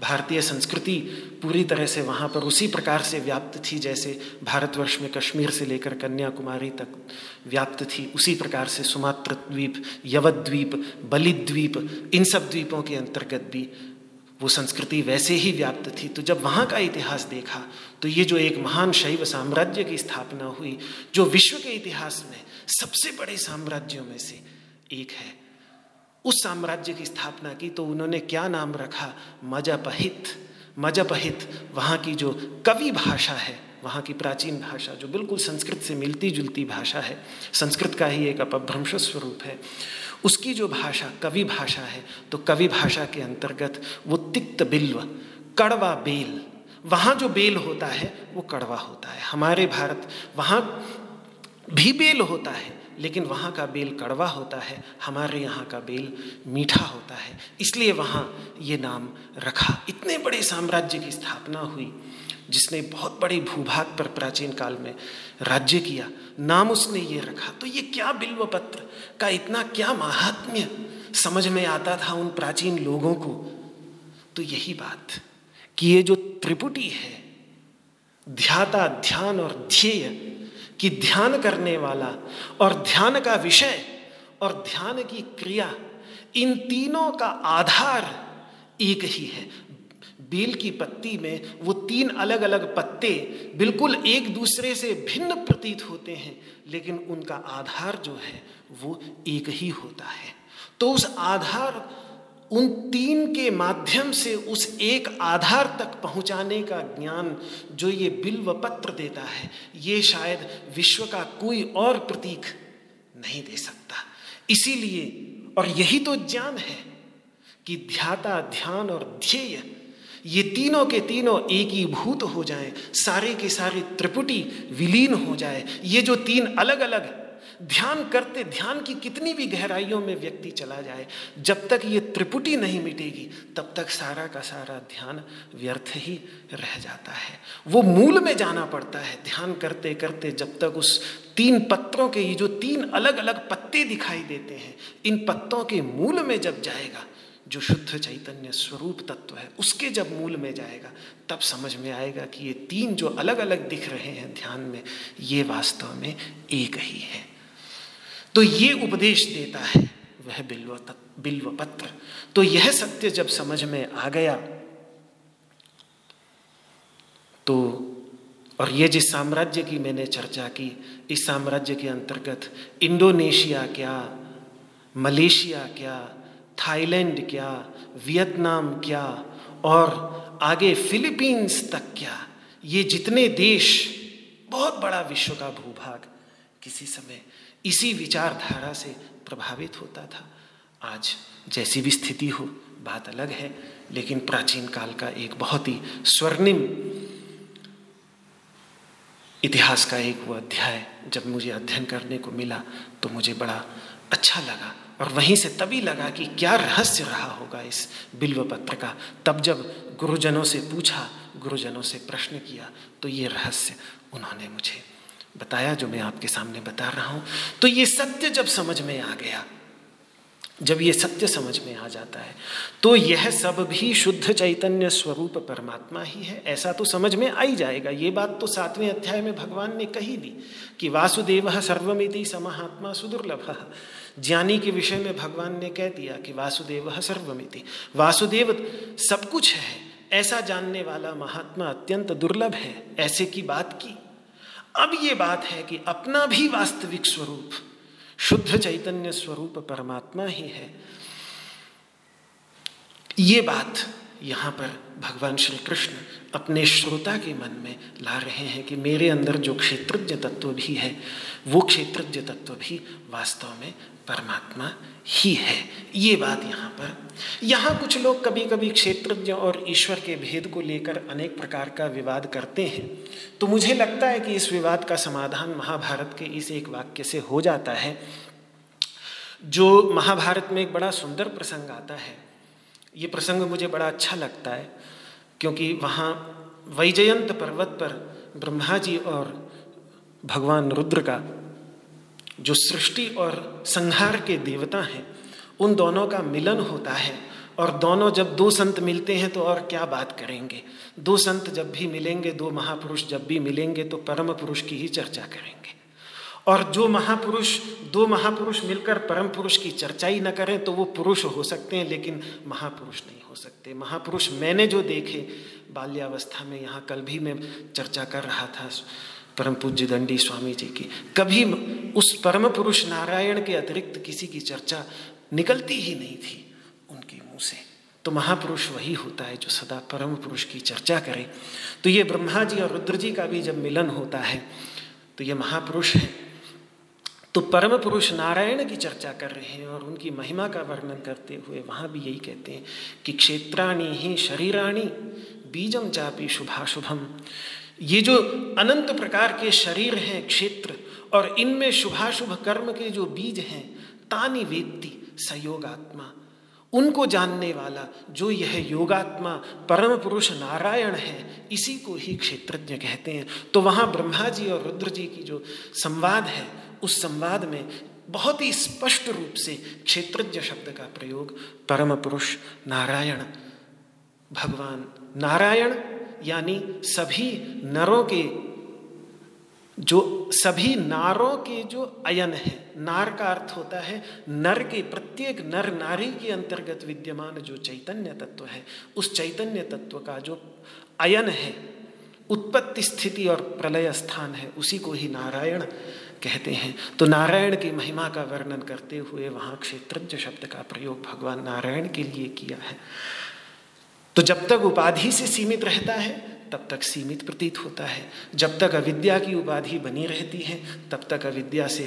भारतीय संस्कृति पूरी तरह से वहाँ पर उसी प्रकार से व्याप्त थी जैसे भारतवर्ष में कश्मीर से लेकर कन्याकुमारी तक व्याप्त थी, उसी प्रकार से सुमात्र द्वीप, यवद्वीप, बलिद्वीप, इन सब द्वीपों के अंतर्गत भी वो संस्कृति वैसे ही व्याप्त थी। तो जब वहाँ का इतिहास देखा तो ये जो एक महान शैव साम्राज्य की स्थापना हुई जो विश्व के इतिहास में सबसे बड़े साम्राज्यों में से एक है, उस साम्राज्य की स्थापना की तो उन्होंने क्या नाम रखा, मजापहित। मजापहित वहाँ की जो कवि भाषा है, वहाँ की प्राचीन भाषा जो बिल्कुल संस्कृत से मिलती जुलती भाषा है, संस्कृत का ही एक अपभ्रंश स्वरूप है, उसकी जो भाषा कवि भाषा है, तो कवि भाषा के अंतर्गत वो तिक्त बिल्व, कड़वा बेल, वहाँ जो बेल होता है वो कड़वा होता है। हमारे भारत वहाँ भी बेल होता है लेकिन वहाँ का बेल कड़वा होता है, हमारे यहाँ का बेल मीठा होता है, इसलिए वहाँ ये नाम रखा। इतने बड़े साम्राज्य की स्थापना हुई जिसने बहुत बड़े भूभाग पर प्राचीन काल में राज्य किया, नाम उसने ये रखा। तो ये क्या बिल्व पत्र का इतना क्या महात्म्य समझ में आता था उन प्राचीन लोगों को। तो यही बात कि ये जो त्रिपुटी है, ध्याता, ध्यान और ध्येय, कि ध्यान करने वाला और ध्यान का विषय और ध्यान की क्रिया, इन तीनों का आधार एक ही है। बेल की पत्ती में वो तीन अलग अलग पत्ते बिल्कुल एक दूसरे से भिन्न प्रतीत होते हैं लेकिन उनका आधार जो है वो एक ही होता है। तो उस आधार, उन तीन के माध्यम से उस एक आधार तक पहुंचाने का ज्ञान जो ये बिल्व पत्र देता है, ये शायद विश्व का कोई और प्रतीक नहीं दे सकता। इसीलिए, और यही तो ज्ञान है कि ध्याता, ध्यान और ध्येय ये तीनों के तीनों एकीभूत हो जाएं, सारे के सारे त्रिपुटी विलीन हो जाए। ये जो तीन अलग अलग, ध्यान करते ध्यान की कितनी भी गहराइयों में व्यक्ति चला जाए, जब तक ये त्रिपुटी नहीं मिटेगी तब तक सारा का सारा ध्यान व्यर्थ ही रह जाता है। वो मूल में जाना पड़ता है। ध्यान करते करते जब तक उस तीन पत्रों के, ये जो तीन अलग अलग पत्ते दिखाई देते हैं, इन पत्तों के मूल में जब जाएगा, जो शुद्ध चैतन्य स्वरूप तत्व है उसके जब मूल में जाएगा, तब समझ में आएगा कि ये तीन जो अलग अलग दिख रहे हैं ध्यान में, ये वास्तव में एक ही है। तो ये उपदेश देता है वह बिल्व बिल्व पत्र। तो यह सत्य जब समझ में आ गया तो, और ये जिस साम्राज्य की मैंने चर्चा की, इस साम्राज्य के अंतर्गत इंडोनेशिया क्या, मलेशिया क्या, थाईलैंड क्या, वियतनाम क्या, और आगे फिलीपींस तक क्या, ये जितने देश, बहुत बड़ा विश्व का भूभाग किसी समय इसी विचारधारा से प्रभावित होता था। आज जैसी भी स्थिति हो बात अलग है, लेकिन प्राचीन काल का एक बहुत ही स्वर्णिम इतिहास का एक वो अध्याय जब मुझे अध्ययन करने को मिला तो मुझे बड़ा अच्छा लगा, और वहीं से तभी लगा कि क्या रहस्य रहा होगा इस बिल्व पत्र का। तब जब गुरुजनों से पूछा, गुरुजनों से प्रश्न किया, तो ये रहस्य उन्होंने मुझे बताया जो मैं आपके सामने बता रहा हूँ। तो ये सत्य जब समझ में आ गया, जब ये सत्य समझ में आ जाता है, तो यह सब भी शुद्ध चैतन्य स्वरूप परमात्मा ही है, ऐसा तो समझ में आ ही जाएगा। ये बात तो सातवें अध्याय में भगवान ने कही दी कि वासुदेवः सर्वमिति समाहात्मा सुदुर्लभः। ज्ञानी के विषय में भगवान ने कह दिया कि वासुदेवः सर्वमिति, वासुदेव सब कुछ है, ऐसा जानने वाला महात्मा अत्यंत दुर्लभ है, ऐसे की बात की। अब ये बात है कि अपना भी वास्तविक स्वरूप शुद्ध चैतन्य स्वरूप परमात्मा ही है। ये बात यहाँ पर भगवान श्री कृष्ण अपने श्रोता के मन में ला रहे हैं कि मेरे अंदर जो क्षेत्रज्ञ तत्व भी है, वो क्षेत्रज्ञ तत्व भी वास्तव में परमात्मा ही है। ये बात यहाँ पर यहाँ कुछ लोग कभी कभी क्षेत्रज्ञ और ईश्वर के भेद को लेकर अनेक प्रकार का विवाद करते हैं, तो मुझे लगता है कि इस विवाद का समाधान महाभारत के इस एक वाक्य से हो जाता है। जो महाभारत में एक बड़ा सुंदर प्रसंग आता है, ये प्रसंग मुझे बड़ा अच्छा लगता है, क्योंकि वहाँ वैजयंत पर्वत पर ब्रह्मा जी और भगवान रुद्र का, जो सृष्टि और संहार के देवता हैं, उन दोनों का मिलन होता है। और दोनों जब दो संत मिलते हैं तो और क्या बात करेंगे। दो संत जब भी मिलेंगे, दो महापुरुष जब भी मिलेंगे, तो परम पुरुष की ही चर्चा करेंगे। और जो महापुरुष दो महापुरुष मिलकर परम पुरुष की चर्चा ही न करें तो वो पुरुष हो सकते हैं, लेकिन महापुरुष नहीं हो सकते। महापुरुष मैंने जो देखे बाल्यावस्था में, यहाँ कल भी मैं चर्चा कर रहा था परम पूज्य दंडी स्वामी जी की, कभी उस परम पुरुष नारायण के अतिरिक्त किसी की चर्चा निकलती ही नहीं थी उनके मुँह से। तो महापुरुष वही होता है जो सदा परम पुरुष की चर्चा करे। तो ये ब्रह्मा जी और रुद्र जी का भी जब मिलन होता है तो ये महापुरुष हैं, तो परम पुरुष नारायण की चर्चा कर रहे हैं और उनकी महिमा का वर्णन करते हुए वहाँ भी यही कहते हैं कि क्षेत्राणि ही शरीराणि बीजम चापि शुभाशुभम। ये जो अनंत प्रकार के शरीर हैं क्षेत्र, और इनमें शुभाशुभ कर्म के जो बीज हैं, तानि वेत्ति सयोगात्मा, उनको जानने वाला जो यह योगात्मा परम पुरुष नारायण है, इसी को ही क्षेत्रज्ञ कहते हैं। तो वहाँ ब्रह्मा जी और रुद्र जी की जो संवाद है, उस संवाद में बहुत ही स्पष्ट रूप से क्षेत्रज्ञ शब्द का प्रयोग परम पुरुष नारायण, भगवान नारायण यानी सभी नरों के जो सभी नारों के जो अयन है, नार का अर्थ होता है नर के, प्रत्येक नर नारी के अंतर्गत विद्यमान जो चैतन्य तत्व है, उस चैतन्य तत्व का जो अयन है, उत्पत्ति स्थिति और प्रलय स्थान है, उसी को ही नारायण कहते हैं। तो नारायण की महिमा का वर्णन करते हुए वहाँ क्षेत्रज्ञ शब्द का प्रयोग भगवान नारायण के लिए किया है। तो जब तक उपाधि से सीमित रहता है तब तक सीमित प्रतीत होता है, जब तक अविद्या की उपाधि बनी रहती है तब तक अविद्या से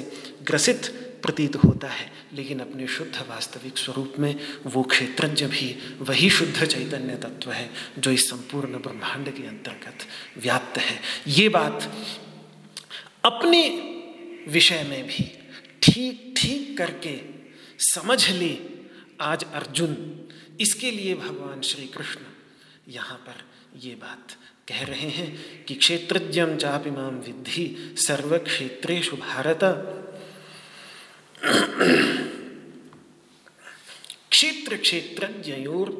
ग्रसित प्रतीत होता है, लेकिन अपने शुद्ध वास्तविक स्वरूप में वो क्षेत्रज्ञ भी वही शुद्ध चैतन्य तत्व है जो इस संपूर्ण ब्रह्मांड के अंतर्गत व्याप्त है। ये बात अपने विषय में भी ठीक ठीक करके समझ ले आज अर्जुन, इसके लिए भगवान श्री कृष्ण यहाँ पर ये बात कह रहे हैं कि क्षेत्रज्ञं चापि मां विद्धि सर्वक्षेत्रेषु भारत। क्षेत्र क्षेत्रज्ञयोर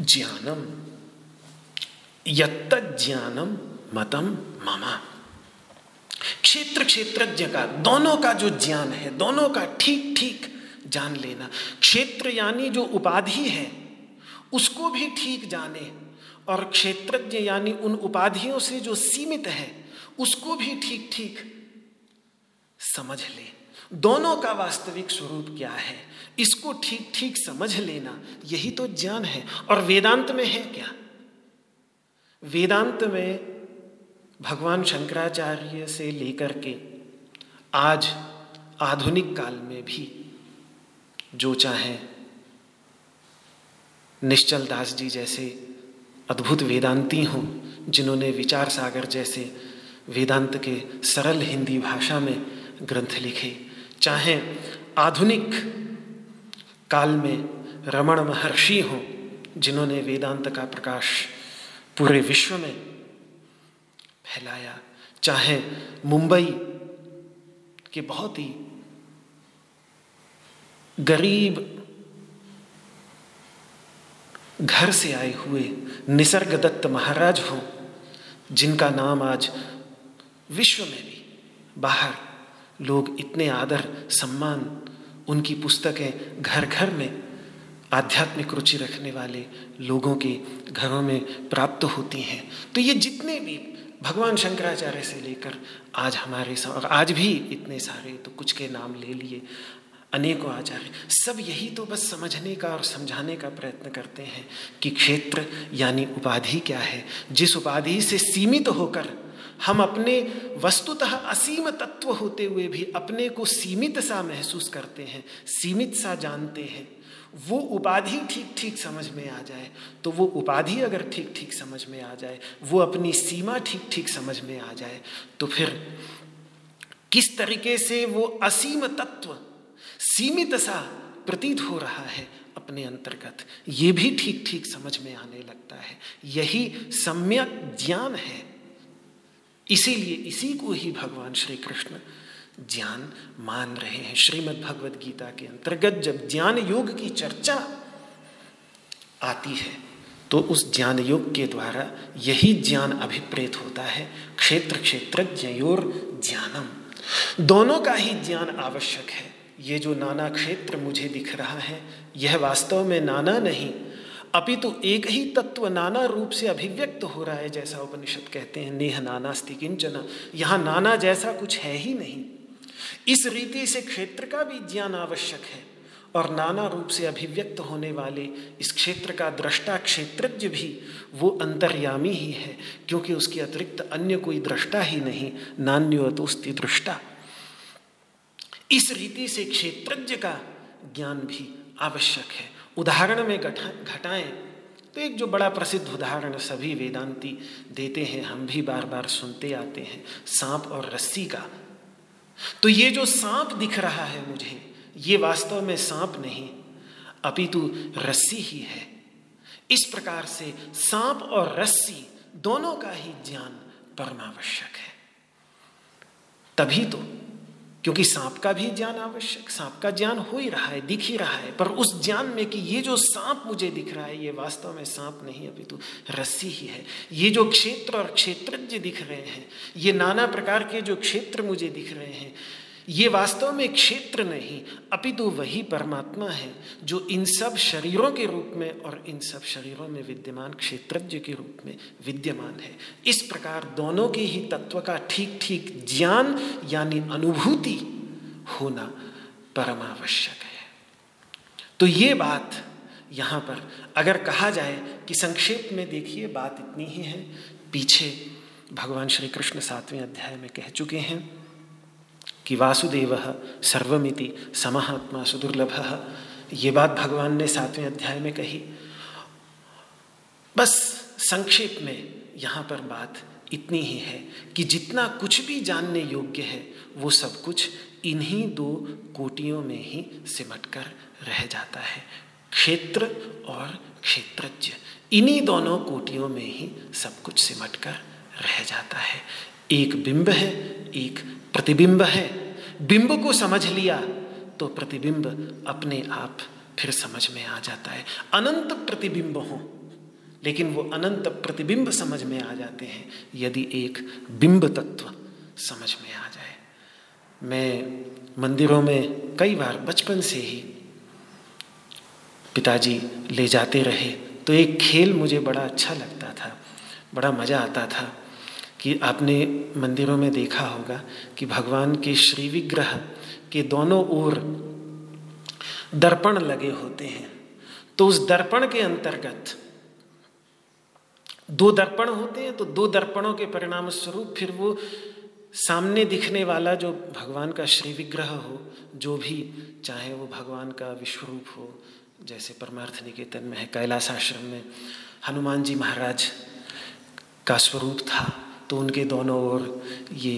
ज्ञानम यत्तज्ज्ञानम मतं मम। क्षेत्र क्षेत्रज्ञ का, दोनों का जो ज्ञान है, दोनों का ठीक ठीक जान लेना। क्षेत्र यानी जो उपाधि है उसको भी ठीक जाने, और क्षेत्रज्ञ यानी उन उपाधियों से जो सीमित है उसको भी ठीक ठीक समझ ले। दोनों का वास्तविक स्वरूप क्या है इसको ठीक ठीक समझ लेना, यही तो ज्ञान है। और वेदांत में है क्या? वेदांत में भगवान शंकराचार्य से लेकर के आज आधुनिक काल में भी जो चाहें निश्चल दास जी जैसे अद्भुत वेदांती हों, जिन्होंने विचार सागर जैसे वेदांत के सरल हिंदी भाषा में ग्रंथ लिखे, चाहे आधुनिक काल में रमण महर्षि हों जिन्होंने वेदांत का प्रकाश पूरे विश्व में फैलाया, चाहे मुंबई के बहुत ही गरीब घर से आए हुए निसर्गदत्त महाराज हों जिनका नाम आज विश्व में भी बाहर लोग इतने आदर सम्मान, उनकी पुस्तकें घर घर में आध्यात्मिक रुचि रखने वाले लोगों के घरों में प्राप्त होती हैं। तो ये जितने भी भगवान शंकराचार्य से लेकर आज हमारे आज भी इतने सारे, तो कुछ के नाम ले लिए, अनेकों आचार्य, सब यही तो बस समझने का और समझाने का प्रयत्न करते हैं कि क्षेत्र यानी उपाधि क्या है, जिस उपाधि से सीमित होकर हम अपने वस्तुतः असीम तत्व होते हुए भी अपने को सीमित सा महसूस करते हैं, सीमित सा जानते हैं। वो उपाधि ठीक ठीक समझ में आ जाए, तो वो उपाधि अगर ठीक ठीक समझ में आ जाए, वो अपनी सीमा ठीक ठीक समझ में आ जाए, तो फिर किस तरीके से वो असीम तत्व सीमित सा प्रतीत हो रहा है अपने अंतर्गत, ये भी ठीक ठीक समझ में आने लगता है। यही सम्यक ज्ञान है। इसीलिए इसी को ही भगवान श्री कृष्ण ज्ञान मान रहे हैं। श्रीमद् भगवद गीता के अंतर्गत जब ज्ञान योग की चर्चा आती है तो उस ज्ञान योग के द्वारा यही ज्ञान अभिप्रेत होता है। क्षेत्र क्षेत्रज्ञयोर ज्ञानम, दोनों का ही ज्ञान आवश्यक है। ये जो नाना क्षेत्र मुझे दिख रहा है, यह वास्तव में नाना नहीं अपितु एक ही तत्व नाना रूप से अभिव्यक्त हो रहा है, जैसा उपनिषद कहते हैं नेह नानास्ति किंचन। यहाँ नाना जैसा कुछ है ही नहीं। इस रीति से क्षेत्र का भी ज्ञान आवश्यक है और नाना रूप से अभिव्यक्त होने वाले इस क्षेत्र का दृष्टा क्षेत्रज्ञ भी वो अंतर्यामी ही है, क्योंकि उसके अतिरिक्त अन्य कोई दृष्टा ही नहीं। नान्योतोस्ति दृष्टा। इस रीति से क्षेत्रज्ञ का ज्ञान भी आवश्यक है। उदाहरण में घटा घटाएं तो एक जो बड़ा प्रसिद्ध उदाहरण सभी वेदांती देते हैं, हम भी बार बार सुनते आते हैं, सांप और रस्सी का। तो ये जो सांप दिख रहा है मुझे, ये वास्तव में सांप नहीं अपितु रस्सी ही है। इस प्रकार से सांप और रस्सी दोनों का ही ज्ञान परमावश्यक है। तभी तो, क्योंकि सांप का भी ज्ञान आवश्यक, सांप का ज्ञान हो ही रहा है, दिख ही रहा है, पर उस ज्ञान में कि ये जो सांप मुझे दिख रहा है ये वास्तव में सांप नहीं अपितु रस्सी ही है। ये जो क्षेत्र और क्षेत्रज्ञ दिख रहे हैं, ये नाना प्रकार के जो क्षेत्र मुझे दिख रहे हैं, ये वास्तव में क्षेत्र नहीं अपितु वही परमात्मा है जो इन सब शरीरों के रूप में और इन सब शरीरों में विद्यमान क्षेत्रज्ञ के रूप में विद्यमान है। इस प्रकार दोनों के ही तत्व का ठीक ठीक ज्ञान यानी अनुभूति होना परमावश्यक है। तो ये बात यहाँ पर अगर कहा जाए कि संक्षेप में, देखिए बात इतनी ही है। पीछे भगवान श्री कृष्ण सातवें अध्याय में कह चुके हैं कि वासुदेवः सर्वमिति समः आत्मा सुदुर्लभः। ये बात भगवान ने सातवें अध्याय में कही। बस संक्षेप में यहाँ पर बात इतनी ही है कि जितना कुछ भी जानने योग्य है वो सब कुछ इन्हीं दो कोटियों में ही सिमट कर रह जाता है, क्षेत्र और क्षेत्रज्ञ। इन्हीं दोनों कोटियों में ही सब कुछ सिमट कर रह जाता है। एक बिंब है, एक प्रतिबिंब है। बिंब को समझ लिया तो प्रतिबिंब अपने आप फिर समझ में आ जाता है। अनंत प्रतिबिंब हो, लेकिन वो अनंत प्रतिबिंब समझ में आ जाते हैं यदि एक बिंब तत्व समझ में आ जाए। मैं मंदिरों में कई बार बचपन से ही पिताजी ले जाते रहे, तो एक खेल मुझे बड़ा अच्छा लगता था, बड़ा मज़ा आता था कि आपने मंदिरों में देखा होगा कि भगवान के श्री विग्रह के दोनों ओर दर्पण लगे होते हैं। तो उस दर्पण के अंतर्गत दो दर्पण होते हैं, तो दो दर्पणों के परिणाम स्वरूप फिर वो सामने दिखने वाला जो भगवान का श्री विग्रह हो, जो भी चाहे वो भगवान का विश्वरूप हो, जैसे परमार्थ निकेतन में है, कैलाशाश्रम में हनुमान जी महाराज का स्वरूप था, तो उनके दोनों ओर ये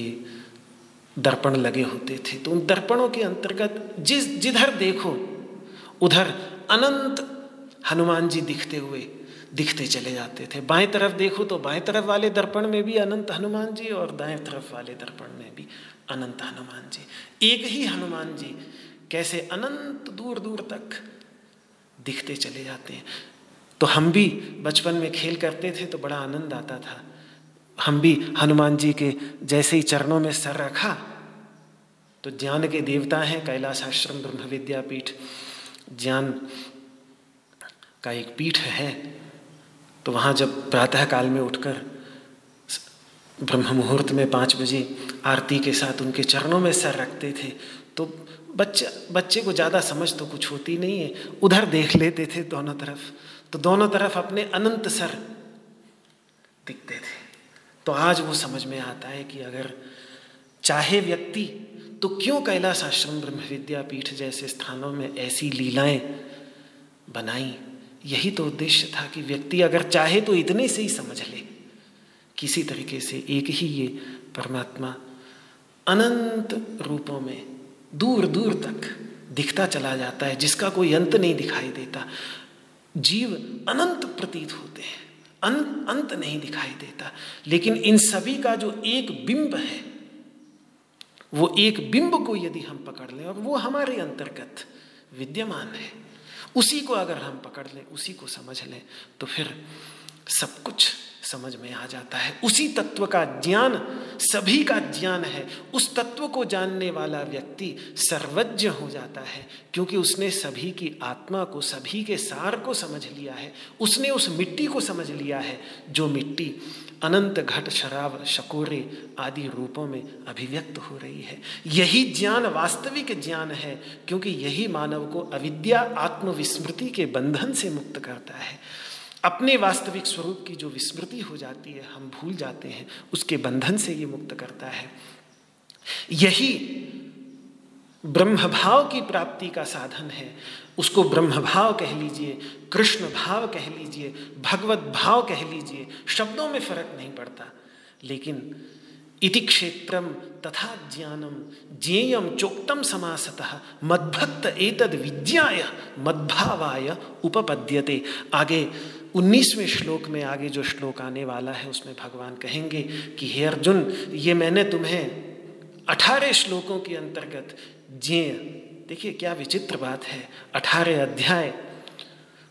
दर्पण लगे होते थे। तो उन दर्पणों के अंतर्गत जिस जिधर देखो उधर अनंत हनुमान जी दिखते हुए दिखते चले जाते थे। बाएं तरफ देखो तो बाएं तरफ वाले दर्पण में भी अनंत हनुमान जी और दाएं तरफ वाले दर्पण में भी अनंत हनुमान जी, एक ही हनुमान जी कैसे अनंत दूर दूर तक दिखते चले जाते हैं। तो हम भी बचपन में खेल करते थे तो बड़ा आनंद आता था, हम भी हनुमान जी के जैसे ही चरणों में सर रखा तो ज्ञान के देवता हैं, कैलाश आश्रम ब्रह्म विद्यापीठ ज्ञान का एक पीठ है, तो वहाँ जब प्रातःकाल में उठकर ब्रह्म मुहूर्त में पाँच बजे आरती के साथ उनके चरणों में सर रखते थे तो बच्चा बच्चे को ज़्यादा समझ तो कुछ होती नहीं है, उधर देख लेते थे दोनों तरफ, तो दोनों तरफ अपने अनंत सर दिखते थे। तो आज वो समझ में आता है कि अगर चाहे व्यक्ति तो क्यों कैलाश आश्रम ब्रह्म विद्यापीठ जैसे स्थानों में ऐसी लीलाएं बनाई। यही तो उद्देश्य था कि व्यक्ति अगर चाहे तो इतने से ही समझ ले, किसी तरीके से एक ही ये परमात्मा अनंत रूपों में दूर दूर तक दिखता चला जाता है, जिसका कोई अंत नहीं दिखाई देता। जीव अनंत प्रतीत होते हैं, अन, अंत नहीं दिखाई देता, लेकिन इन सभी का जो एक बिंब है वो एक बिंब को यदि हम पकड़ लें और वो हमारे अंतर्गत विद्यमान है, उसी को अगर हम पकड़ लें, उसी को समझ लें, तो फिर सब कुछ समझ में आ जाता है। उसी तत्व का ज्ञान सभी का ज्ञान है। उस तत्व को जानने वाला व्यक्ति सर्वज्ञ हो जाता है, क्योंकि उसने सभी की आत्मा को, सभी के सार को समझ लिया है, उसने उस मिट्टी को समझ लिया है जो मिट्टी अनंत घट शराब शकोरे आदि रूपों में अभिव्यक्त हो रही है। यही ज्ञान वास्तविक ज्ञान है, क्योंकि यही मानव को अविद्या आत्मविस्मृति के बंधन से मुक्त करता है। अपने वास्तविक स्वरूप की जो विस्मृति हो जाती है, हम भूल जाते हैं, उसके बंधन से ये मुक्त करता है। यही ब्रह्मभाव की प्राप्ति का साधन है। उसको ब्रह्मभाव कह लीजिए, कृष्ण भाव कह लीजिए, भगवत भाव कह लीजिए, शब्दों में फर्क नहीं पड़ता। लेकिन इति क्षेत्रम तथा ज्ञानम ज्ञेयम चोक्तम समासतः मद्भक्त एतद् विज्ञाय मद्भावाय उपपद्यते। आगे उन्नीसवें श्लोक में, आगे जो श्लोक आने वाला है उसमें भगवान कहेंगे कि हे अर्जुन, ये मैंने तुम्हें अठारह श्लोकों के अंतर्गत ज्ञेय, देखिए क्या विचित्र बात है, अठारह अध्याय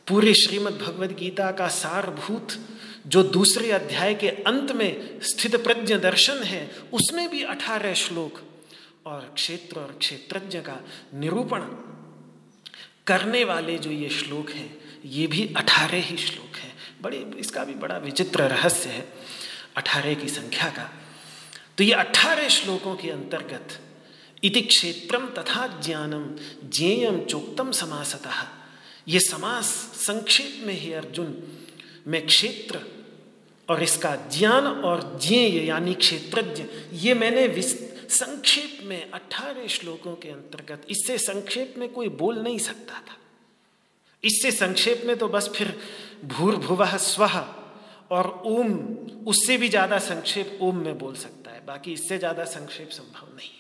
पूरे श्रीमद् भगवद गीता का सारभूत जो दूसरे अध्याय के अंत में स्थित प्रज्ञ दर्शन है, उसमें भी अठारह श्लोक और क्षेत्र और क्षेत्रज्ञ का निरूपण करने वाले जो ये श्लोक हैं, ये भी अठारह ही श्लोक हैं। बड़े, इसका भी बड़ा विचित्र रहस्य है अठारह की संख्या का। तो ये अठारह श्लोकों के अंतर्गत इति क्षेत्रम तथा ज्ञानम ज्ञेयम चोक्तम समासतः, ये समास संक्षेप में है अर्जुन, मैं क्षेत्र और इसका ज्ञान और ज्ञेय यानी क्षेत्रज्ञ, ये मैंने संक्षेप में अठारह श्लोकों के अंतर्गत, इससे संक्षेप में कोई बोल नहीं सकता था। इससे संक्षेप में तो बस फिर भूर्भुवः स्वः और ओम, उससे भी ज़्यादा संक्षेप ओम में बोल सकता है, बाकी इससे ज़्यादा संक्षेप संभव नहीं है।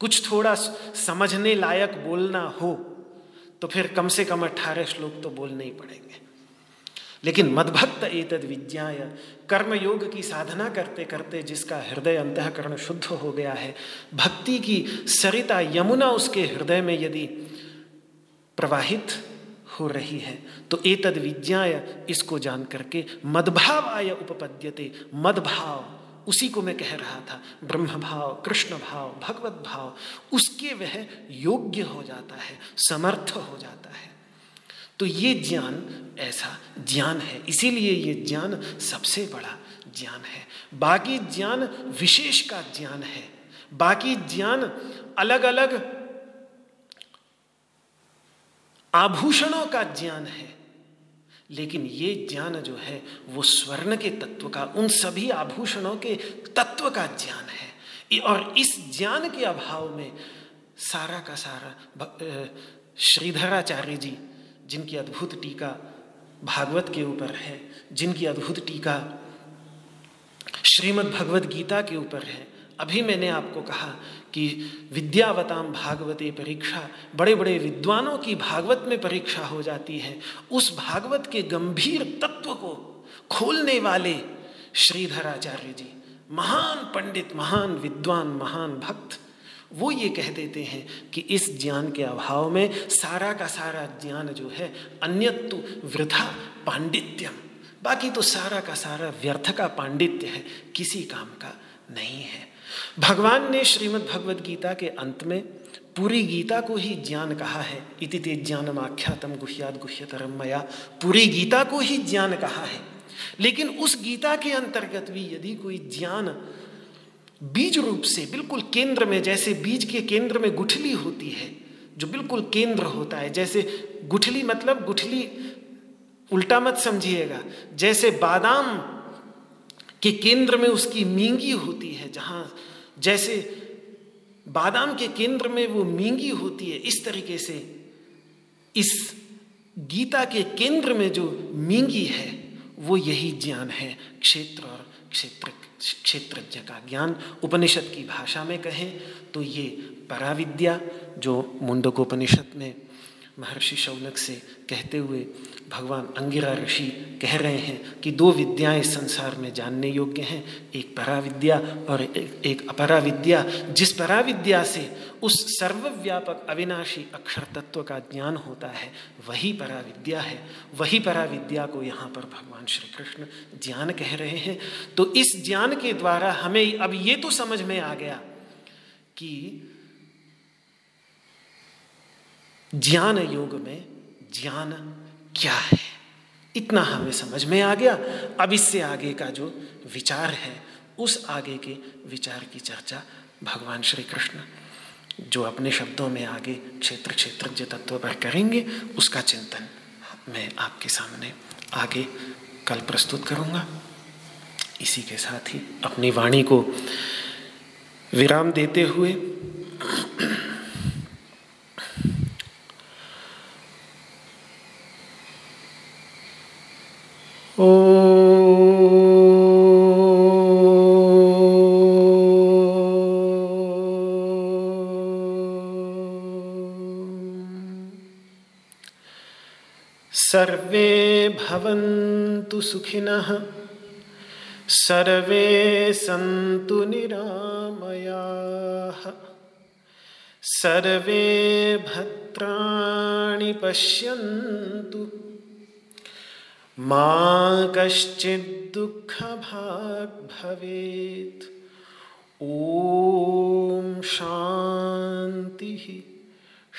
कुछ थोड़ा समझने लायक बोलना हो तो फिर कम से कम अठारह श्लोक तो बोलने ही पड़ेंगे। लेकिन मद्भक्त एतद् विज्ञाय, कर्मयोग की साधना करते करते जिसका हृदय अंतःकरण शुद्ध हो गया है, भक्ति की सरिता यमुना उसके हृदय में यदि प्रवाहित हो रही है, तो एतद् विज्ञाय, इसको जान करके मद्भावाय उपपद्यते, मद्भाव उसी को मैं कह रहा था, ब्रह्म भाव, कृष्ण भाव, भगवत भाव, उसके वह योग्य हो जाता है, समर्थ हो जाता है। तो ये ज्ञान ऐसा ज्ञान है, इसीलिए ये ज्ञान सबसे बड़ा ज्ञान है। बाकी ज्ञान विशेष का ज्ञान है, बाकी ज्ञान अलग अलग आभूषणों का ज्ञान है, लेकिन ये ज्ञान जो है वो स्वर्ण के तत्व का, उन सभी आभूषणों के तत्व का ज्ञान है। और इस ज्ञान के अभाव में सारा का सारा, श्रीधराचार्य जी जिनकी अद्भुत टीका भागवत के ऊपर है, जिनकी अद्भुत टीका श्रीमद् भगवद गीता के ऊपर है, अभी मैंने आपको कहा कि विद्यावताम भागवते परीक्षा, बड़े बड़े विद्वानों की भागवत में परीक्षा हो जाती है। उस भागवत के गंभीर तत्व को खोलने वाले श्रीधराचार्य जी, महान पंडित, महान विद्वान, महान भक्त, वो ये कह देते हैं कि इस ज्ञान के अभाव में सारा का सारा ज्ञान जो है अन्यत्तु वृथा पांडित्यम, बाकी तो सारा का सारा व्यर्थ का पांडित्य है, किसी काम का नहीं है। भगवान ने श्रीमद् भगवद गीता के अंत में पूरी गीता को ही ज्ञान कहा है। इति ते ज्ञानम आख्यातम गुह्यात् गुह्यतरम मया, पूरी गीता को ही ज्ञान कहा है। लेकिन उस गीता के अंतर्गत भी यदि कोई ज्ञान बीज रूप से बिल्कुल केंद्र में, जैसे बीज के केंद्र में गुठली होती है, जो बिल्कुल केंद्र होता है, जैसे गुठली मतलब गुठली उल्टा मत समझिएगा, जैसे बादाम के केंद्र में उसकी मींगी होती है, जहाँ जैसे बादाम के केंद्र में वो मींगी होती है, इस तरीके से इस गीता के केंद्र में जो मींगी है वो यही ज्ञान है, क्षेत्र और क्षेत्र क्षेत्रज्ञ का ज्ञान। उपनिषद की भाषा में कहें तो ये पराविद्या, जो मुंडकोपनिषद में महर्षि शौनक से कहते हुए भगवान अंगिरा ऋषि कह रहे हैं कि दो विद्याएं संसार में जानने योग्य हैं, एक पराविद्या और एक अपराविद्या। जिस पराविद्या से उस सर्वव्यापक अविनाशी अक्षर तत्व का ज्ञान होता है वही पराविद्या है। वही पराविद्या को यहाँ पर भगवान श्री कृष्ण ज्ञान कह रहे हैं। तो इस ज्ञान के द्वारा हमें अब ये तो समझ में आ गया कि ज्ञान योग में ज्ञान क्या है, इतना हमें समझ में आ गया। अब इससे आगे का जो विचार है, उस आगे के विचार की चर्चा भगवान श्री कृष्ण जो अपने शब्दों में आगे क्षेत्र क्षेत्रज्ञ तत्व पर करेंगे, उसका चिंतन मैं आपके सामने आगे कल प्रस्तुत करूँगा। इसी के साथ ही अपनी वाणी को विराम देते हुए सर्वे भवन्तु सुखिनः, सर्वे सन्तु निरामयाः, सर्वे भद्राणि पश्यन्तु, मा कश्चित् दुःखभाग् भवेत्। ॐ शान्तिः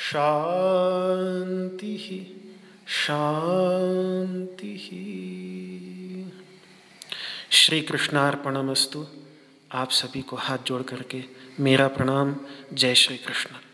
शान्तिः शांति। श्री कृष्णार्पणमस्तु। आप सभी को हाथ जोड़ करके मेरा प्रणाम। जय श्री कृष्ण।